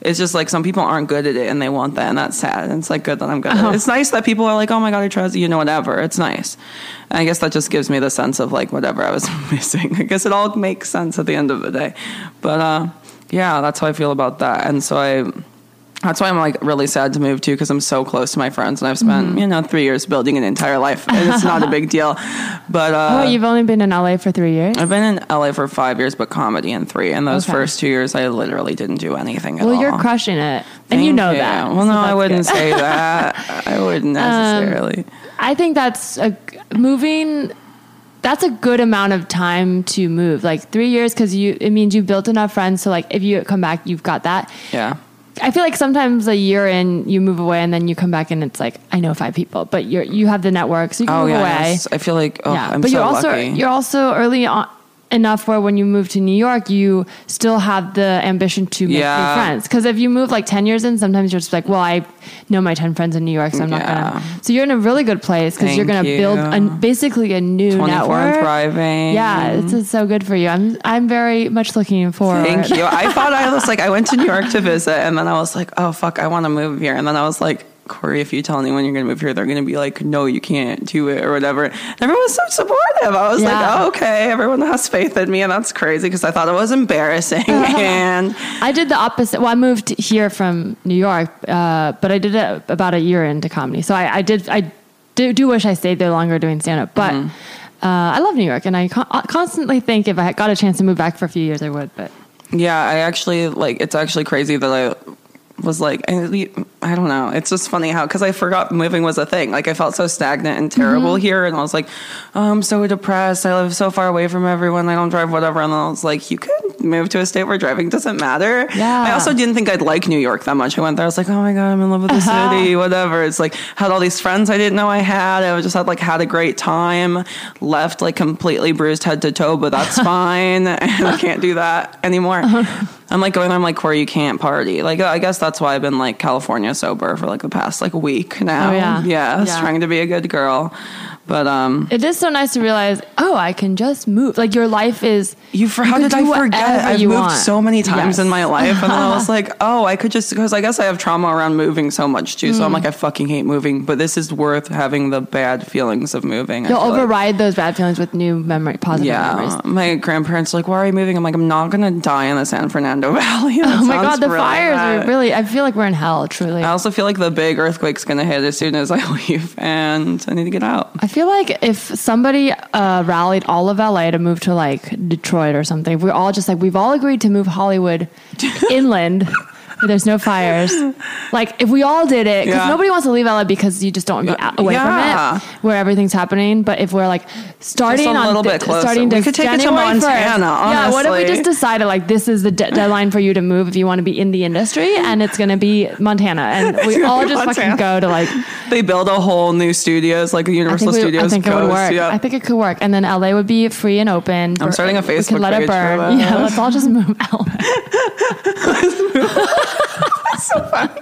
It's just like some people aren't good at it and they want that, and that's sad. And it's like good that I'm good at it. It's nice that people are like, oh my God, I trust you, whatever. It's nice. And I guess that just gives me the sense of like whatever I was missing. I guess it all makes sense at the end of the day. But that's how I feel about that. And so that's why I'm like really sad to move to, because I'm so close to my friends and I've spent, 3 years building an entire life, and it's not a big deal. But you've only been in LA for 3 years? I've been in LA for 5 years, but comedy in 3. And those first 2 years, I literally didn't do anything at all. Well, you're crushing it. Thank and you know you. That. Well, no, I wouldn't say that. I wouldn't necessarily. I think that's a good amount of time to move. Like 3 years, because it means you built enough friends. So like if you come back, you've got that. Yeah. I feel like sometimes a year in, you move away and then you come back and it's like, I know 5 people, but you have the network, so you can move away. Yes. I feel like, I'm but so lucky. You're also early on enough where when you move to New York, you still have the ambition to make new friends. Because if you move like 10 years in, sometimes you're just like, well, I know my 10 friends in New York, so I'm not going to. So you're in a really good place because you're going to build basically a new network. And thriving. Yeah, it's so good for you. I'm very much looking forward. Thank you. I thought I was like, I went to New York to visit and then I was like, oh, fuck, I want to move here. And then I was like, Corie, if you tell anyone you're going to move here, they're going to be like, no, you can't do it or whatever. And everyone was so supportive. I was like, oh, okay. Everyone has faith in me. And that's crazy because I thought it was embarrassing. And I did the opposite. Well, I moved here from New York, but I did it about a year into comedy. So I do wish I stayed there longer doing stand-up. But I love New York. And I constantly think if I got a chance to move back for a few years, I would. But yeah, I actually, like, it's actually crazy that I was like, I don't know. It's just funny how, because I forgot moving was a thing. Like, I felt so stagnant and terrible here. And I was like, oh, I'm so depressed. I live so far away from everyone. I don't drive, whatever. And I was like, you could move to a state where driving doesn't matter. Yeah. I also didn't think I'd like New York that much. I went there. I was like, oh my God, I'm in love with the city, whatever. It's like, had all these friends I didn't know I had. I just had a great time. Left like completely bruised head to toe, but that's fine. And I can't do that anymore. I'm like going, I'm like, Corie, you can't party. Like, I guess that's why I've been like California sober for like the past like week now. Oh, yeah. Yeah. Trying to be a good girl. But, it is so nice to realize, oh, I can just move. Like your life is, how did I forget? I've moved so many times in my life. And then I was like, oh, I could just, cause I guess I have trauma around moving so much too. So I'm like, I fucking hate moving, but this is worth having the bad feelings of moving. You'll override those bad feelings with new positive memories. My grandparents are like, why are you moving? I'm like, I'm not going to die in the San Fernando Valley. Oh my God. The fires are really, I feel like we're in hell. Truly. I also feel like the big earthquake's going to hit as soon as I leave and I need to get out. I feel like if somebody rallied all of LA to move to like Detroit or something, if we're all just like, we've all agreed to move Hollywood inland where there's no fires. Like if we all did it, because nobody wants to leave LA because you just don't want to be away from it, where everything's happening. But if we're like starting just a little bit closer, we could take it to Montana. Yeah, what if we just decided like this is the deadline for you to move if you want to be in the industry, and it's going to be Montana, and we all just fucking go to like. They build a whole new studios, like the Universal Studios. I think it would work. Yeah. I think it could work. And then LA would be free and open. I'm starting a Facebook page. Let it burn. Yeah, let's all just move LA. That's so funny.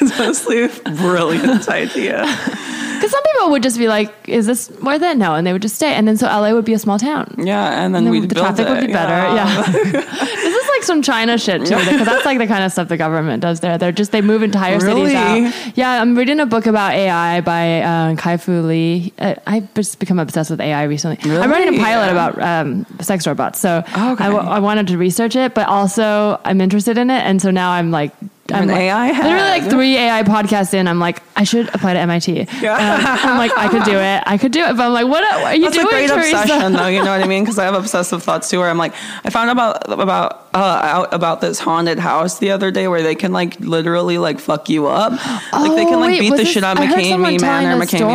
It's honestly a brilliant idea. Because some people would just be like, is this worth it? No. And they would just stay. And then so LA would be a small town. Yeah. And then the traffic would be better. Yeah. This is like some China shit too. Because that's like the kind of stuff the government does there. They move entire cities out. Yeah. I'm reading a book about AI by Kai-Fu Lee. I've just become obsessed with AI recently. Really? I'm writing a pilot about sex robots. So I wanted to research it, but also I'm interested in it. And so now I'm like, I'm an AI head. Literally like 3 AI podcasts in, I'm like, I should apply to MIT. Yeah. I'm like, I could do it. But I'm like, what are you doing, Teresa? That's a great obsession though, you know what I mean? Because I have obsessive thoughts too, where I'm like, I found out about this haunted house the other day where they can like literally like fuck you up. Like they can like beat the shit out of McKamey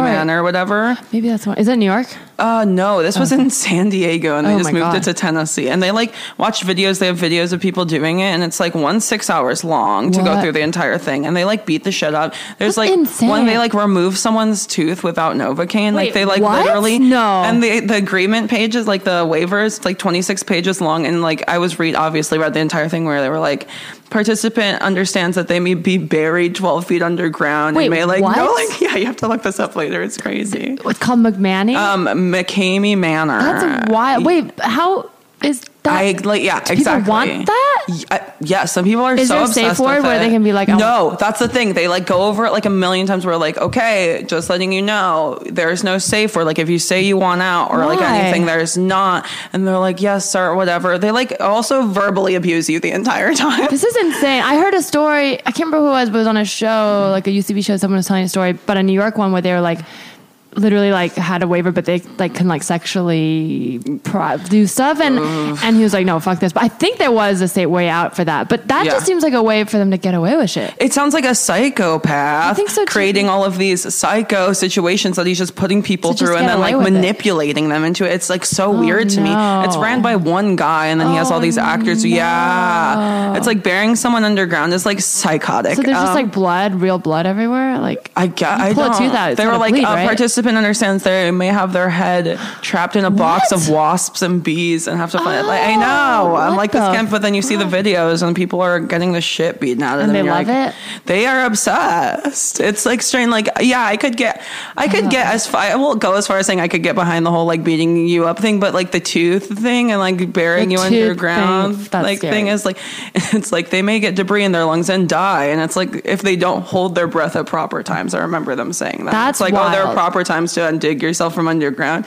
Manor or whatever. Maybe that's one. Is it New York? No, this was in San Diego and they just moved it to Tennessee. And they like watch videos. They have videos of people doing it. And it's like 6 hours long to go through the entire thing. And they like beat the shit up. There's like one, they like remove someone's tooth without Novocaine. Wait, like they like what? Literally. No. And the agreement pages, like the waivers, it's like 26 pages long. And like I was obviously read the entire thing where they were like, participant understands that they may be buried 12 feet underground. Wait, and may like, what? No, like, yeah, you have to look this up later. It's crazy. It's called McKamey Manor. That's wild. Wait, how is that? Do exactly. People want that? Yeah, some people are so obsessed with it. Is there a safe word where they can be like, oh. No, that's the thing. They like go over it like a million times. We're like, okay, just letting you know, there's no safe word. Like if you say you want out or like anything, there's not. And they're like, yes, sir, whatever. They like also verbally abuse you the entire time. This is insane. I heard a story. I can't remember who it was, but it was on a show, like a UCB show. Someone was telling a story, but a New York one where they were like, literally like had a waiver, but they like can like sexually do stuff, and he was like, no, fuck this. But I think there was a state way out for that, but that just seems like a way for them to get away with shit. It sounds like a psychopath. I think so too. Creating all of these psycho situations that he's just putting people through and then like manipulating them into it. It's like so weird to me. It's ran by one guy and then he has all these actors. No. Yeah, it's like burying someone underground is like psychotic. So there's just like real blood everywhere. Like I get, I don't. They were like, bleed, right? Participant understands they may have their head trapped in a box of wasps and bees and have to find it. Like, I know. I'm like this camp, but then you see the videos and people are getting the shit beaten out of them. They love like, it. They are obsessed. It's like strange. Like, yeah, I won't go as far as saying I could get behind the whole like beating you up thing, but like the tooth thing and like burying you underground thing is like, it's like they may get debris in their lungs and die. And it's like, if they don't hold their breath at proper times, I remember them saying that. That's like, wild. Oh, there are proper times to undig yourself from underground.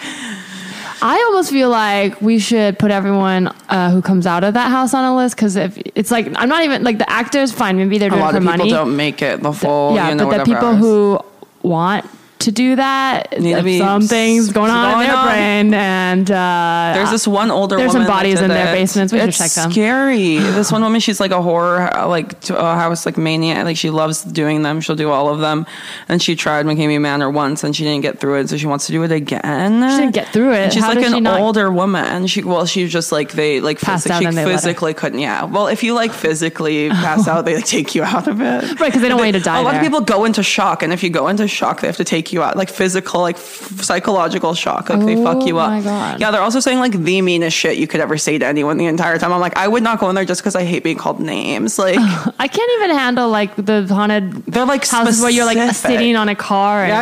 I almost feel like we should put everyone who comes out of that house on a list, because if it's like, I'm not even like the actors, fine, maybe they're doing it for money. A lot of people don't make it the full, but the people who want to do that, something's going on in their brain, and there's this one older woman. There's some bodies in their basements. We should check them. It's scary. This one woman, she's like a horror house like maniac. Like she loves doing them. She'll do all of them, and she tried McKamey Manor once, and she didn't get through it. So she wants to do it again. She didn't get through it. And she's like an older woman, and she just like they like physically couldn't. Yeah. Well, if you like physically pass out, they like take you out of it, right? Because they don't want you to die. A lot of people go into shock, and if you go into shock, they have to take you out, like physical, like psychological shock, like they fuck you up. Oh my God. Yeah, they're also saying like the meanest shit you could ever say to anyone the entire time. I'm like, I would not go in there just because I hate being called names. Like, I can't even handle like the haunted. They're like houses where you're like sitting on a car and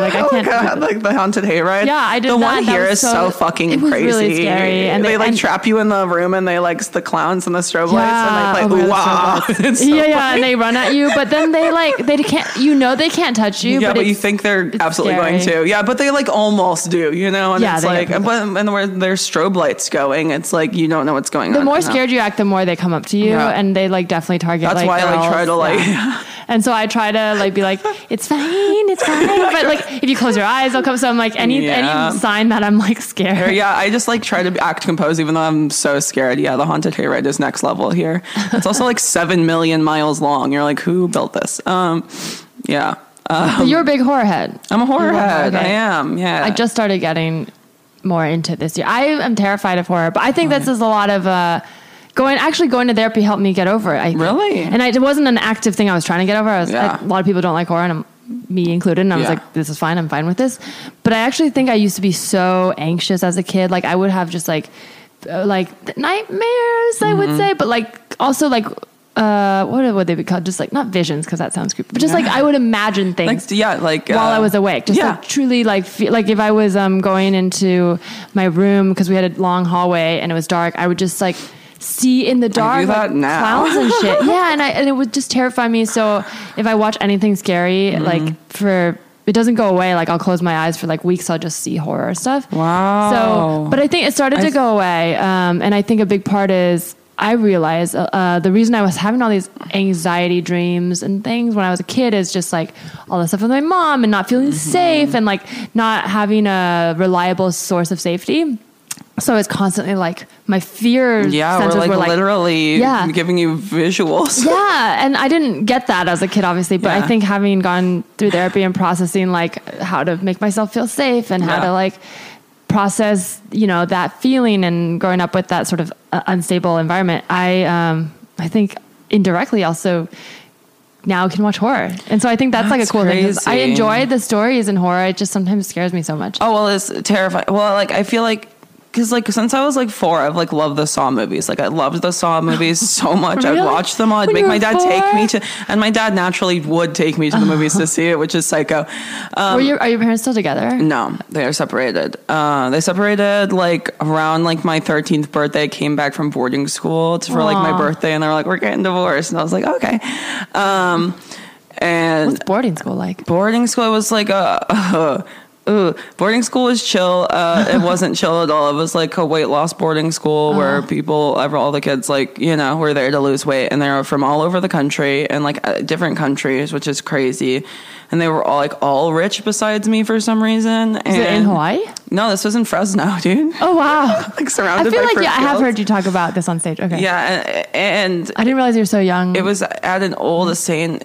like I can't. God, like the haunted hayride. Yeah, I did. The one here is so fucking it was crazy, really scary, and they like trap you in the room and they like the clowns and the strobe lights and they play wow. So and they run at you, but then they like they can't. You know, they can't touch you. Yeah, but you think they're. It's absolutely scary. Going to. Yeah, but they like almost do, you know? And it's like, and where there's strobe lights going, it's like you don't know what's going on. The more scared you act, the more they come up to you, and they like definitely target. That's like, why girls. I like try to like. Yeah. And so I try to like be like, it's fine. But like if you close your eyes, they'll come. So I'm like any sign that I'm like scared. Yeah, I just like try to act composed even though I'm so scared. Yeah, the haunted hayride is next level here. It's also like 7 million miles long. You're like, who built this? Yeah. You're a big horror head. I'm a horror head. Okay. I am. Yeah. I just started getting more into it this year. I am terrified of horror, but I think this is a lot of going to therapy helped me get over it. Really? And it wasn't an active thing I was trying to get over. A lot of people don't like horror, and me included. And I was like, this is fine. I'm fine with this. But I actually think I used to be so anxious as a kid. Like I would have just like nightmares, I would say, but like also like. What would they be called? Just like not visions, because that sounds creepy. But just like I would imagine things. Like, while I was awake, just like truly like feel, like if I was going into my room because we had a long hallway and it was dark, I would just like see in the dark like, clowns and shit. Yeah, and it would just terrify me. So if I watch anything scary, like it doesn't go away. Like I'll close my eyes for like weeks. I'll just see horror stuff. Wow. So, but I think it started to go away. And I think a big part is. I realized the reason I was having all these anxiety dreams and things when I was a kid is just like all the stuff with my mom and not feeling safe and like not having a reliable source of safety. So it's constantly like my fear senses we're like literally giving you visuals. Yeah, and I didn't get that as a kid, obviously, but I think having gone through therapy and processing like how to make myself feel safe and how to like process, you know, that feeling and growing up with that sort of unstable environment, I think indirectly also now can watch horror. And so I think that's like a cool thing. I enjoy the stories in horror. It just sometimes scares me so much. Oh, well, it's terrifying. Well, like I feel like because like since I was like 4, I've like loved the Saw movies. Like I loved the Saw movies so much. Really? I'd watch them all. I'd make my dad 4? Take me to, and my dad naturally would take me to the movies to see it, which is psycho. Are your parents still together? No, they are separated. They separated like around like my 13th birthday. I came back from boarding school for like my birthday, and they were like, "We're getting divorced," and I was like, "Okay." And what's boarding school like? Boarding school was like a. Ooh, boarding school was chill. It wasn't chill at all. It was like a weight loss boarding school where people, all the kids, like, you know, were there to lose weight, and they were from all over the country and like different countries, which is crazy. And they were all like all rich besides me for some reason. Is it in Hawaii? No, this was in Fresno, dude. Oh, wow. Like surrounded by I feel like, yeah, I have heard you talk about this on stage. Okay. Yeah. And I didn't realize you were so young. It was at an old insane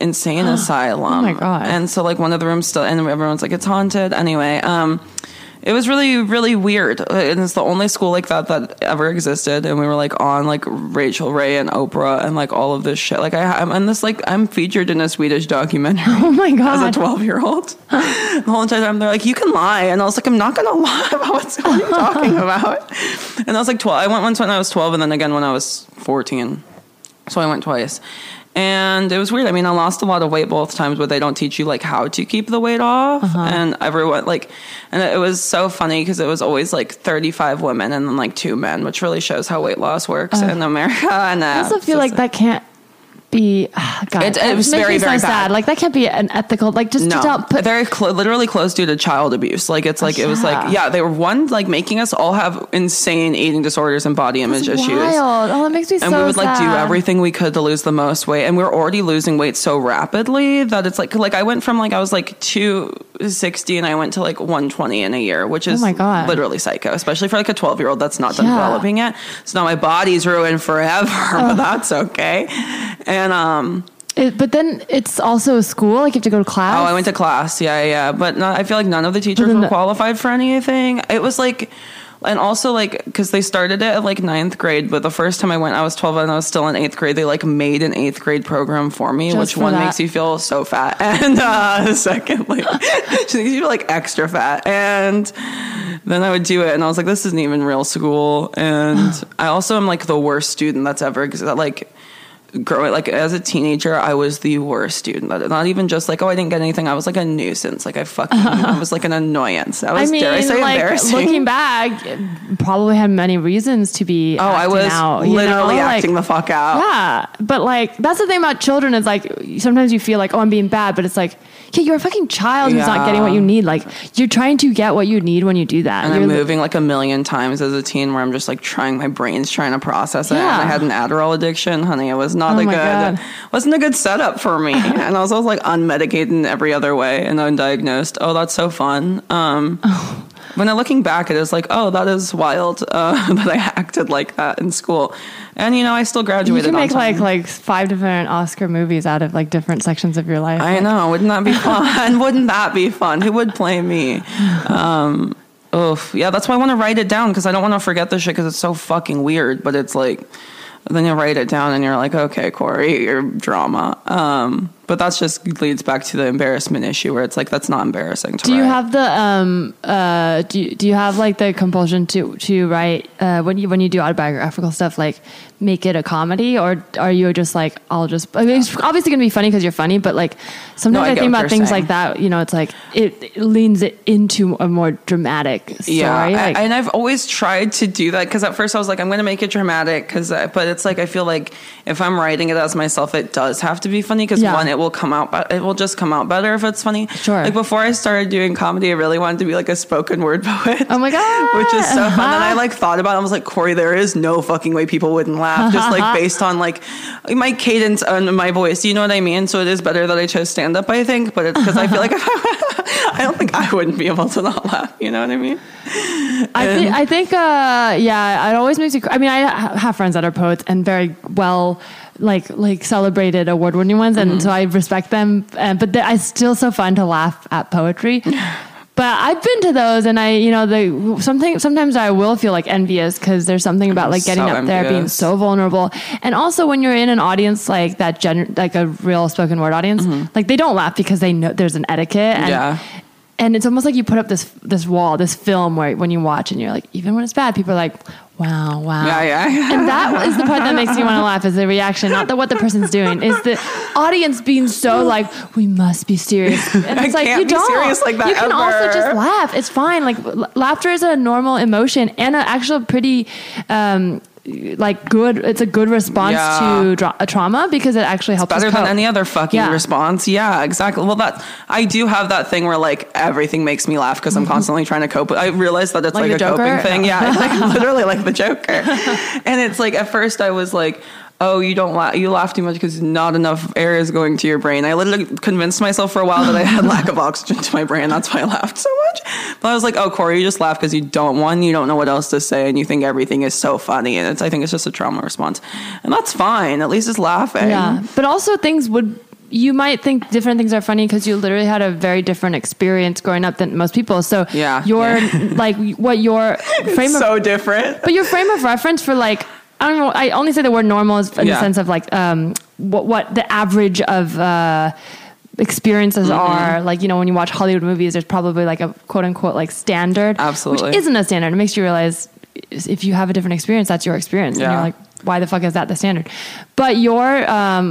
asylum. Oh my God. And so like one of the rooms still, and everyone's like, it's haunted. Anyway, it was really, really weird. And it's the only school like that ever existed. And we were like on like Rachel Ray and Oprah and like all of this shit. Like I'm featured in a Swedish documentary. Oh my God. As a 12-year-old. The whole entire time they're like, you can lie. And I was like, I'm not going to lie about what are you talking about? And I was like 12. I went once when I was 12 and then again when I was 14. So I went twice. And it was weird. I mean, I lost a lot of weight both times, but they don't teach you like how to keep the weight off. Uh-huh. And everyone like, and it was so funny because it was always like 35 women and then like 2 men, which really shows how weight loss works in America. And I also feel like that can't be. God, it was very, very so sad. Like that can't be an ethical. Like just no, to don't put very literally close due to child abuse. Like it's like it was like they were like making us all have insane eating disorders and body image issues. Wild. Oh, that makes me so sad. And we would like do everything we could to lose the most weight, and we were already losing weight so rapidly that it's like I went from like I was like 260 and I went to like 120 in a year, which is literally psycho, especially for like a 12-year-old that's not developing yet. So now my body's ruined forever, but that's okay. But then it's also a school. Like you have to go to class. Oh, I went to class. Yeah. But I feel like none of the teachers were qualified for anything. It was like, and also like, cause they started it at like 9th grade, but the first time I went, I was 12 and I was still in 8th grade. They like made an 8th grade program for me, makes you feel so fat. And, secondly, she makes you feel like extra fat. And then I would do it. And I was like, this isn't even real school. And I also am like the worst student that's ever, cause that like, growing like as a teenager I was the worst student, not even just like I didn't get anything. I was like a nuisance, like I was like an annoyance. Dare I say like, embarrassing. Looking back, probably had many reasons to be I was out, literally acting the fuck out. Yeah, but like that's the thing about children is like sometimes you feel like I'm being bad, but it's like you're a fucking child who's not getting what you need. Like you're trying to get what you need when you do that. And I'm moving like a million times as a teen where I'm just like my brain's trying to process it. And I had an Adderall addiction, honey. It was not wasn't a good setup for me. And I was always like unmedicated in every other way and undiagnosed. Oh, that's so fun. When I'm looking back, it is like, oh, that is wild that I acted like that in school. And, you know, I still graduated. You can make like 5 different Oscar movies out of like different sections of your life. I know. Wouldn't that be fun? Wouldn't that be fun? Who would play me? Yeah, that's why I want to write it down because I don't want to forget this shit because it's so fucking weird. But it's like, then you write it down and you're like, okay, Corie, your drama. But that's just leads back to the embarrassment issue where it's like, that's not embarrassing to write. You have the, do you have like the compulsion to write, when you do autobiographical stuff, like make it a comedy, or are you just like, it's obviously gonna be funny cause you're funny, but like sometimes I think about things like that, you know, it's like, it leans it into a more dramatic story. Yeah, like, and I've always tried to do that. Cause at first I was like, I'm going to make it dramatic. But it's like, I feel like if I'm writing it as myself, it does have to be funny. Cause one, it will just come out better if it's funny. Sure. Like before I started doing comedy, I really wanted to be like a spoken word poet. Oh my God. Which is so fun. Then I like thought about it. I was like, Corie, there is no fucking way people wouldn't laugh just like based on like my cadence and my voice. You know what I mean? So it is better that I chose stand up, I think, but it's because I feel like I don't think I wouldn't be able to not laugh. You know what I mean? I think it always makes you, I mean, I have friends that are poets and very well, like celebrated award-winning ones, and so I respect them, but it's still so fun to laugh at poetry. But I've been to those, and sometimes I will feel like envious because there's something about like getting up there, being so vulnerable, and also when you're in an audience like that, like a real spoken word audience, like they don't laugh because they know there's an etiquette, and it's almost like you put up this wall, this film where when you watch and you're like, even when it's bad, people are like, wow. Yeah. And that is the part that makes you want to laugh is the reaction, not what the person's doing, is the audience being so like, we must be serious. And it's like, you don't. Serious like that you can also just laugh. It's fine. Like laughter is a normal emotion and an actual pretty like good, it's a good response to a trauma because it actually helps. It's better than any other fucking response. Yeah, exactly. Well, that I do have that thing where like everything makes me laugh because I'm constantly trying to cope. I realize that it's like a coping thing. Yeah, it's like literally like the Joker. And it's like at first I was like, oh, you don't laugh. You laugh too much because not enough air is going to your brain. I literally convinced myself for a while that I had lack of oxygen to my brain. That's why I laughed so much. But I was like, oh, Corie, you just laugh because you don't know what else to say, and you think everything is so funny. And I think it's just a trauma response, and that's fine. At least it's laughing. Yeah, but also you might think different things are funny because you literally had a very different experience growing up than most people. So your frame of reference for like. I don't know. I only say the word normal is in the sense of like what the average of experiences are. Like, you know, when you watch Hollywood movies, there's probably like a quote unquote like standard. Absolutely. Which isn't a standard. It makes you realize if you have a different experience, that's your experience. Yeah. And you're like, why the fuck is that the standard? But your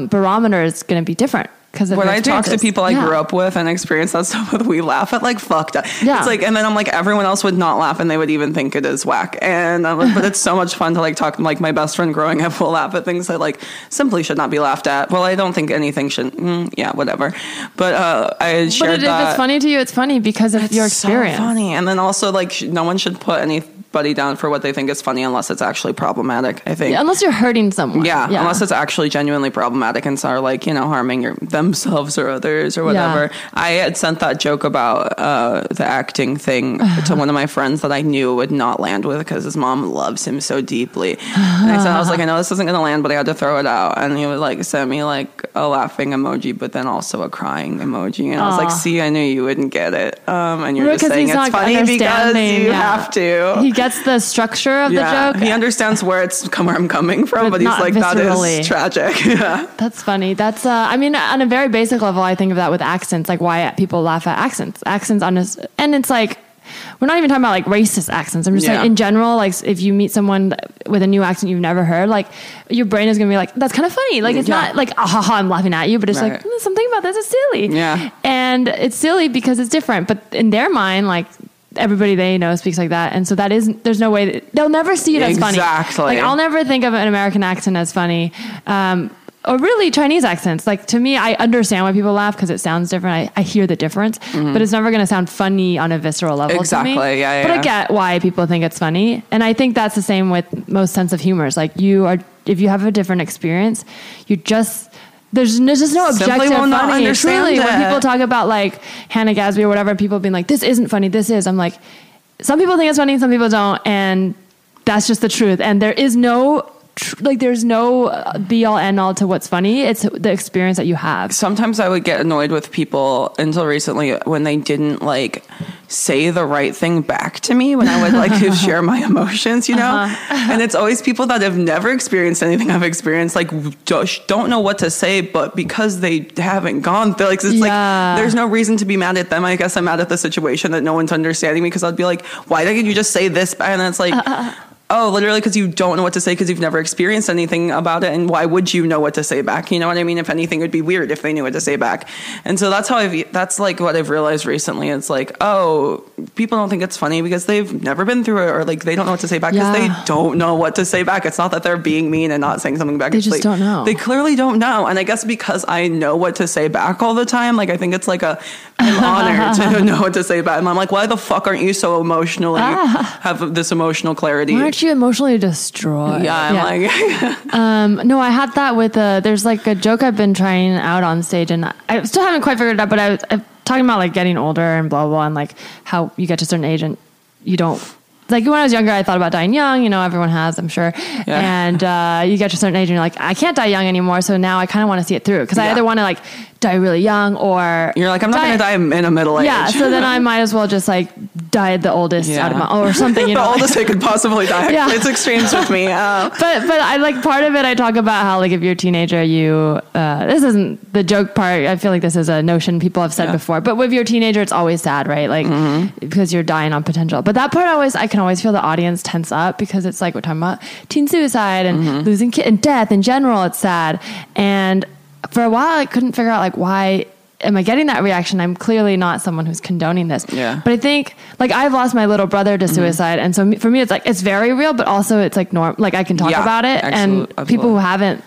barometer is going to be different. When I talk to people I grew up with and experience that stuff with, we laugh at like fucked up. Yeah. It's like, and then I'm like, everyone else would not laugh and they would even think it is whack. And I'm like, but it's so much fun to like talk. Like my best friend growing up will laugh at things that like simply should not be laughed at. Well, I don't think anything should. Yeah, whatever. But I shared that. If it's funny to you, it's funny because of your experience. So funny, and then also like no one should put anybody down for what they think is funny unless it's actually problematic, I think. Yeah, unless you're hurting someone. Yeah, unless it's actually genuinely problematic and are like, you know, harming themselves or others or whatever. Yeah. I had sent that joke about the acting thing to one of my friends that I knew would not land with because his mom loves him so deeply. And I was like, I know this isn't going to land, but I had to throw it out. And he would like send me like a laughing emoji, but then also a crying emoji. And I was like, see, I knew you wouldn't get it. And you're just saying it's funny because you have to. That's the structure of the joke. He understands where I'm coming from, but he's like, viscerally. That is tragic. Yeah. That's funny. That's, I mean, on a very basic level, I think of that with accents, like why people laugh at accents. And it's like, we're not even talking about like racist accents. I'm just saying in general, like if you meet someone with a new accent you've never heard, like your brain is going to be like, that's kind of funny. Like it's not like, ah, ha, ha, I'm laughing at you, but it's like, something about this is silly. Yeah. And it's silly because it's different. But in their mind, like, everybody they know speaks like that, and so that is there's no way that, they'll never see it as funny. Exactly. Like I'll never think of an American accent as funny, or really Chinese accents. Like to me, I understand why people laugh because it sounds different. I hear the difference, but it's never going to sound funny on a visceral level. Exactly. To me. Yeah. But I get why people think it's funny, and I think that's the same with most sense of humor. It's like if you have a different experience, you just. There's just no objective funny. Simply will not understand it. When people talk about like Hannah Gadsby or whatever, people being like, this isn't funny, this is. I'm like, some people think it's funny, some people don't. And that's just the truth. And there is no... like there's no be all end all to what's funny. It's the experience that you have. Sometimes I would get annoyed with people until recently when they didn't like say the right thing back to me when I would like to share my emotions, you know? Uh-huh. And it's always people that have never experienced anything I've experienced, like don't know what to say, but because they haven't gone through, like, it's like, there's no reason to be mad at them. I guess I'm mad at the situation that no one's understanding me because I'd be like, why didn't you just say this? And it's like... oh, literally because you don't know what to say because you've never experienced anything about it. And why would you know what to say back? You know what I mean? If anything, it would be weird if they knew what to say back. And so that's like what I've realized recently. It's like, oh, people don't think it's funny because they've never been through it or like they don't know what to say back because they don't know what to say back. It's not that they're being mean and not saying something back. They just don't know. They clearly don't know. And I guess because I know what to say back all the time, like I think it's like I'm honored to know what to say back. And I'm like, why the fuck aren't you so emotional and have this emotional clarity? You emotionally destroyed. Yeah, I'm like, no, I had that with there's like a joke I've been trying out on stage, and I still haven't quite figured it out. But I'm talking about like getting older and blah blah, and like how you get to a certain age and you don't. Like when I was younger, I thought about dying young. You know, everyone has, I'm sure. Yeah. And you get to a certain age and you're like, I can't die young anymore. So now I kind of want to see it through because I either want to like die really young or... You're like, I'm not going to die in a middle age. Yeah, so then I might as well just like die the oldest out of my... Or something, you know. The oldest I could possibly die. Yeah. It's extremes with me. But I like part of it, I talk about how like if you're a teenager, you... this isn't the joke part. I feel like this is a notion people have said before. But with your teenager, it's always sad, right? Like because you're dying on potential. But that part I can always feel the audience tense up because it's like we're talking about teen suicide and losing kids and death in general. It's sad. And for a while I couldn't figure out like why am I getting that reaction? I'm clearly not someone who's condoning this. Yeah. But I think, like, I've lost my little brother to suicide. Mm-hmm. And so for me, it's like, it's very real, but also it's like norm. Like, I can talk about it. Absolutely. People who haven't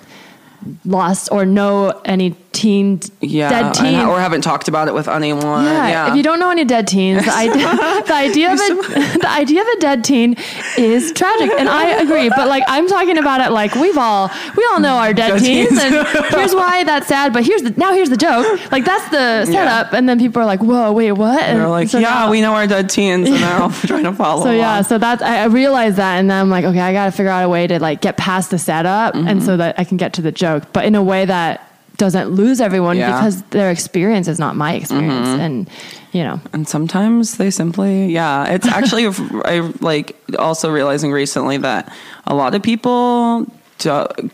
lost or know any teens, dead teens. Or haven't talked about it with anyone. Yeah. If you don't know any dead teens, the idea of a dead teen is tragic. And I agree. But, like, I'm talking about it like we all know our dead teens. And here's why that's sad. But here's the joke. Like, that's the setup. Yeah. And then people are like, whoa, wait, what? And they're like, so we know our dead teens. And they're all trying to follow along. So that's, I realized that. And then I'm like, okay, I got to figure out a way to, like, get past the setup. Mm-hmm. And so that I can get to the joke. But in a way that doesn't lose everyone because their experience is not my experience. Mm-hmm. And, you know. And sometimes they simply, it's actually, I like also realizing recently that a lot of people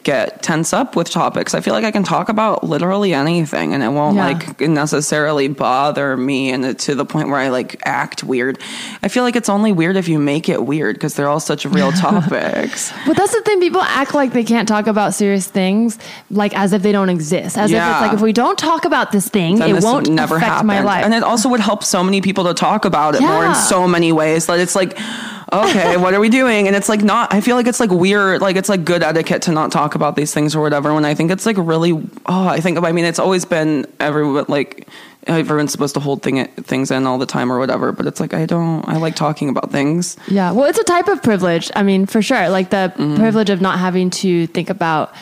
get tense up with topics. I feel like I can talk about literally anything and it won't like necessarily bother me, and to the point where I like act weird. I feel like it's only weird if you make it weird, because they're all such real topics. But that's the thing, people act like they can't talk about serious things, like as if they don't exist, as if it's like, if we don't talk about this thing, then it won't never affect my life. And it also would help so many people to talk about it more in so many ways that it's like, okay, what are we doing? And it's like not, I feel like it's like weird, like it's like good etiquette to not talk about these things or whatever. When I think it's like really, it's always been everyone's supposed to hold things in all the time or whatever. But it's like, I like talking about things. Yeah. Well, it's a type of privilege. I mean, for sure. Like the privilege of not having to think about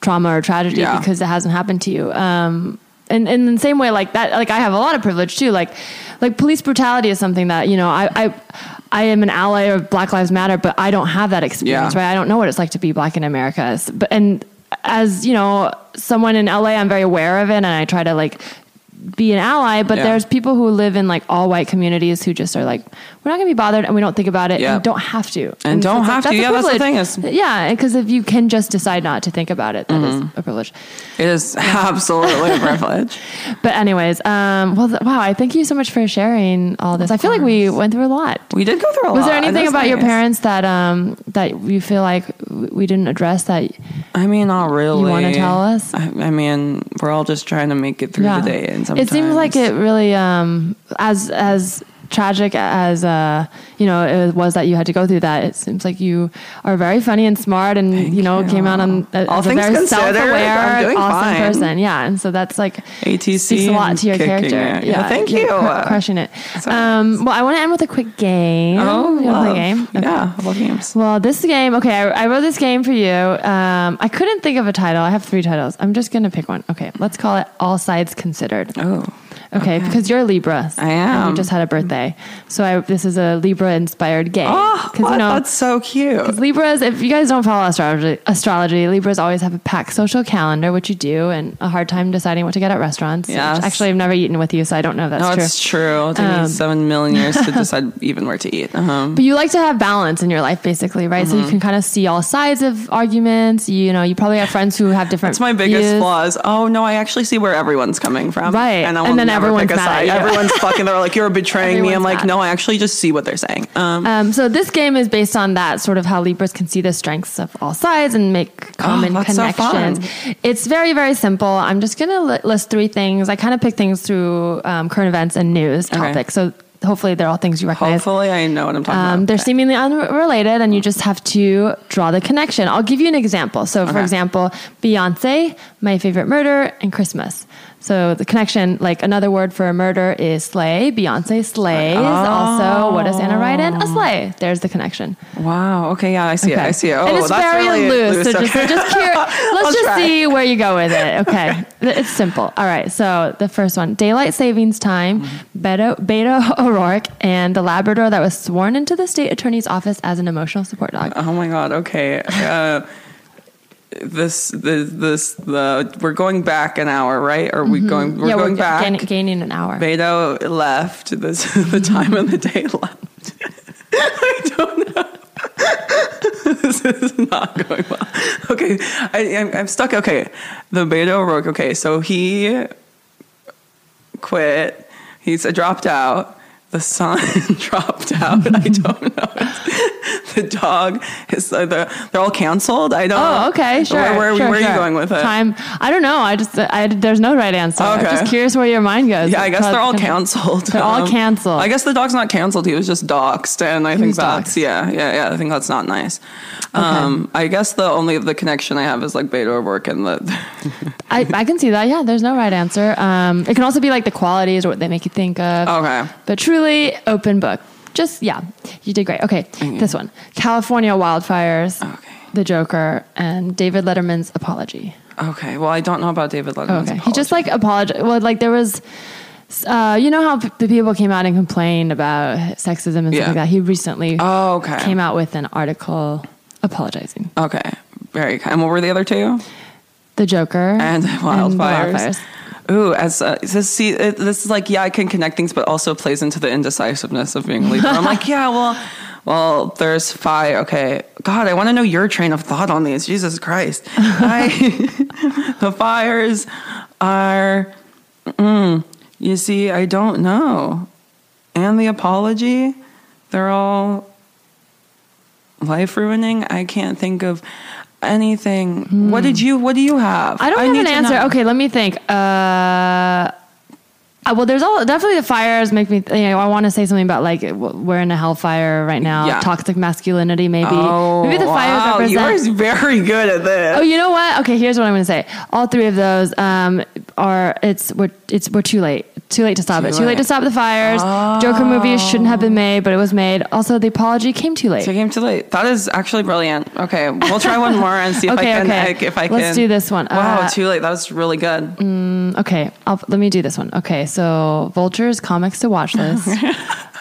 trauma or tragedy because it hasn't happened to you. And in the same way, like that, like I have a lot of privilege too. Like police brutality is something that, you know, I am an ally of Black Lives Matter, but I don't have that experience, right? I don't know what it's like to be Black in America. But, and as, you know, someone in LA, I'm very aware of it, and I try to like be an ally, but there's people who live in like all white communities who just are like, we're not gonna be bothered and we don't think about it and don't have to. And don't have to. Yeah, that's the thing is. Yeah, because if you can just decide not to think about it, that is a privilege. It is absolutely a privilege. But anyways, I thank you so much for sharing all this. I feel like we went through a lot. We did go through a lot. Was there anything about your parents that you feel like we didn't address that? I mean, not really. You want to tell us? I mean, we're all just trying to make it through the day. And sometimes. It seems like it really, as tragic as, you know, it was that you had to go through that. It seems like you are very funny and smart and, you know, came out on as a very self-aware, awesome person. Yeah. And so that's like, ATC speaks a lot to your character. Yeah. Thank you. Crushing it. Well, I want to end with a quick game. Oh, you want to play a game? Okay. Yeah. I love games. Well, this game, okay. I wrote this game for you. I couldn't think of a title. I have 3 titles. I'm just going to pick one. Okay. Let's call it All Sides Considered. Oh, okay, because you're Libra. I am. And you just had a birthday. So this is a Libra-inspired game. Oh, you know, that's so cute. Because Libras, if you guys don't follow astrology, Libras always have a packed social calendar, which you do, and a hard time deciding what to get at restaurants. Yes. Actually, I've never eaten with you, so I don't know if that's true. No, it's true. It took me 7 million years to decide even where to eat. Uh-huh. But you like to have balance in your life, basically, right? Mm-hmm. So you can kind of see all sides of arguments. You know, you probably have friends who have different That's my biggest views. Flaws. Oh, no, I actually see where everyone's coming from. Right. And then everyone's mad. Everyone's fucking, they're like, you're betraying me. I'm like, no, I actually just see what they're saying. So this game is based on that, sort of how Libras can see the strengths of all sides and make common connections. So it's very, very simple. I'm just going to list 3 things. I kind of pick things through current events and news topics. Okay. So hopefully they're all things you recognize. Hopefully I know what I'm talking about. They're seemingly unrelated, and you just have to draw the connection. I'll give you an example. So for example, Beyonce, My Favorite Murder, and Christmas. So the connection, like another word for a murder is slay. Beyonce slays. Also, what does Anna write in? A sleigh. There's the connection. Wow. Okay. Yeah, I see it. I see it. Oh, and it's that's very really loose. So just let's just see where you go with it. Okay. It's simple. All right. So the first one, daylight savings time, Beto O'Rourke, and the Labrador that was sworn into the state attorney's office as an emotional support dog. Oh my God. Okay. We're going back an hour, right? Or we're going back gaining an hour. Beto left the time of the day left. I don't know. This is not going well. Okay. I'm stuck. Okay. The Beto O'Rourke. Okay. So he quit. He's dropped out. The son dropped out. I don't know. the dog is they're all canceled. I don't know. Oh, okay, sure. Where are you going with it? Time. I don't know. I just there's no right answer. Okay. I'm just curious where your mind goes. Yeah, I guess they're all canceled. They're all canceled. I guess the dog's not canceled. He was just doxxed, and I think that's doxed. Yeah. I think that's not nice. Okay. I guess the only connection I have is like Beto O'Rourke and the. I can see that. Yeah, there's no right answer. It can also be like the qualities or what they make you think of. Okay. But truly open book. Just, yeah, you did great. Okay, This one. California wildfires, The Joker, and David Letterman's apology. Okay, well, I don't know about David Letterman's apology. He just, like, apologized. Well, like, there was, you know how the people came out and complained about sexism and stuff like that? He recently came out with an article apologizing. Okay, very kind. And what were the other two? The Joker. And wildfires. Ooh, this is like, yeah, I can connect things, but also plays into the indecisiveness of being a leader. I'm like, yeah, well, there's five. Okay, God, I want to know your train of thought on these. Jesus Christ, the fires are. You see, I don't know, and the apology, they're all life ruining. I can't think of anything. What do you have? I don't have an answer. Okay, let me think. Well, there's definitely the fires make me. I want to say something about like we're in a hellfire right now. Yeah. Toxic masculinity, maybe. Oh, maybe the fires represent. You're very good at this. Oh, you know what? Okay, here's what I'm going to say. All three of those we're too late. Too late to stop it. Too late to stop the fires. Oh. Joker movie shouldn't have been made, but it was made. Also, the apology came too late. So it came too late. That is actually brilliant. Okay, we'll try one more and see if I can. Okay. Let's do this one. Wow, too late. That was really good. Okay, let me do this one. Okay, so Vulture's comics to watch list.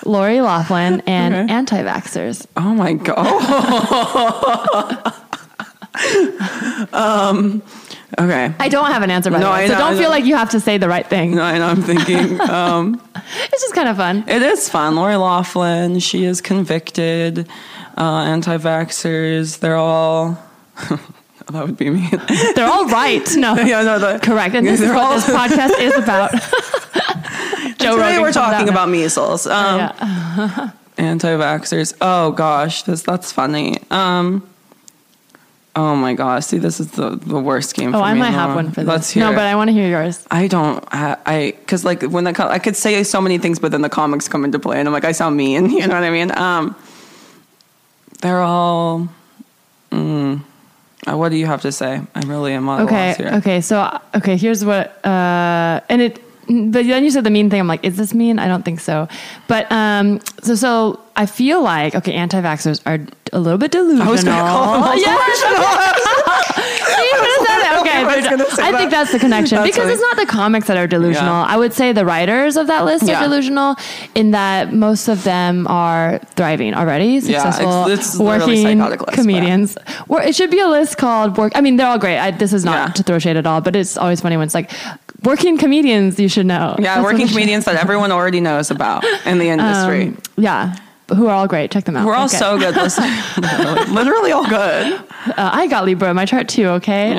Lori Laughlin and anti-vaxxers. Oh my god. Okay. I don't have an answer by the way, so don't feel like you have to say the right thing. No, I know. I'm thinking. It's just kind of fun. It is fun. Lori Laughlin, she is convicted. Anti-vaxxers, they're all... that would be me. They're all right. No. Yeah, no. Correct. And this is what this podcast is about. Today we're talking about measles. Anti-vaxxers. Oh, gosh. That's funny. Oh my gosh! See, this is the worst game. I might have one for this. Let's hear. No, but I want to hear yours. I don't. Because like when I could say so many things, but then the comics come into play, and I'm like, I sound mean. You know what I mean? They're all. What do you have to say? I really am not lost here. Okay. So here's what. But then you said the mean thing. I'm like, is this mean? I don't think so. But so I feel like anti-vaxxers are a little bit delusional. I was going to call them I think that's the connection because it's not the comics that are delusional. Yeah. I would say the writers of that list are delusional in that most of them are thriving already, successful, it's working comedians. Or it should be a list called work. I mean, they're all great. This is not to throw shade at all, but it's always funny when it's like working comedians. You should know. Yeah, working comedians that everyone already knows about in the industry. Yeah. Who are all great. Check them out. We're all so good. Literally all good. I got Libra in my chart too, okay?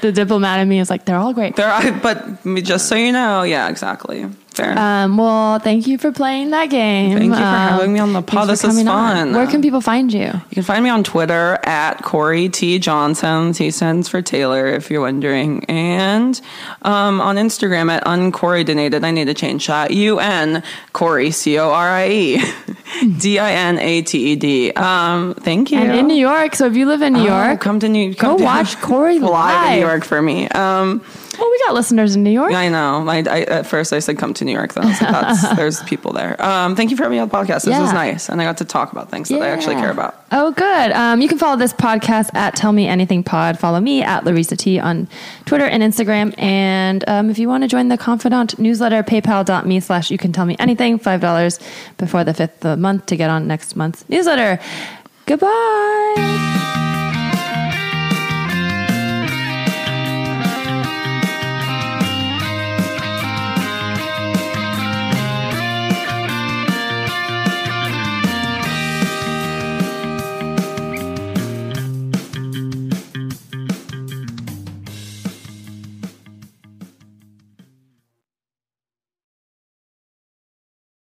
The diplomat in me is like, they're all great. But just so you know, yeah, exactly. Fair. Well, thank you for playing that game. Thank you for having me on the pod. This is fun. Where can people find you? You can find me on Twitter at Corie T. Johnson. T stands for Taylor, if you're wondering. And on Instagram at uncoriedinated. I need to change that. Corie, Corie, Dinated. Thank you. And in New York. So if you live in New York, come to New York. Go watch Corie live in New York for me. Well, we got listeners in New York. I know. At first I said come to New York, though. So there's people there. Thank you for having me on the podcast. This was nice. And I got to talk about things that I actually care about. Oh, good. You can follow this podcast at Tell Me Anything Pod. Follow me at Larissa T on Twitter and Instagram. And if you want to join the Confidant newsletter, paypal.me/YouCanTellMeAnything, $5 before the 5th of the month to get on next month's newsletter. Goodbye.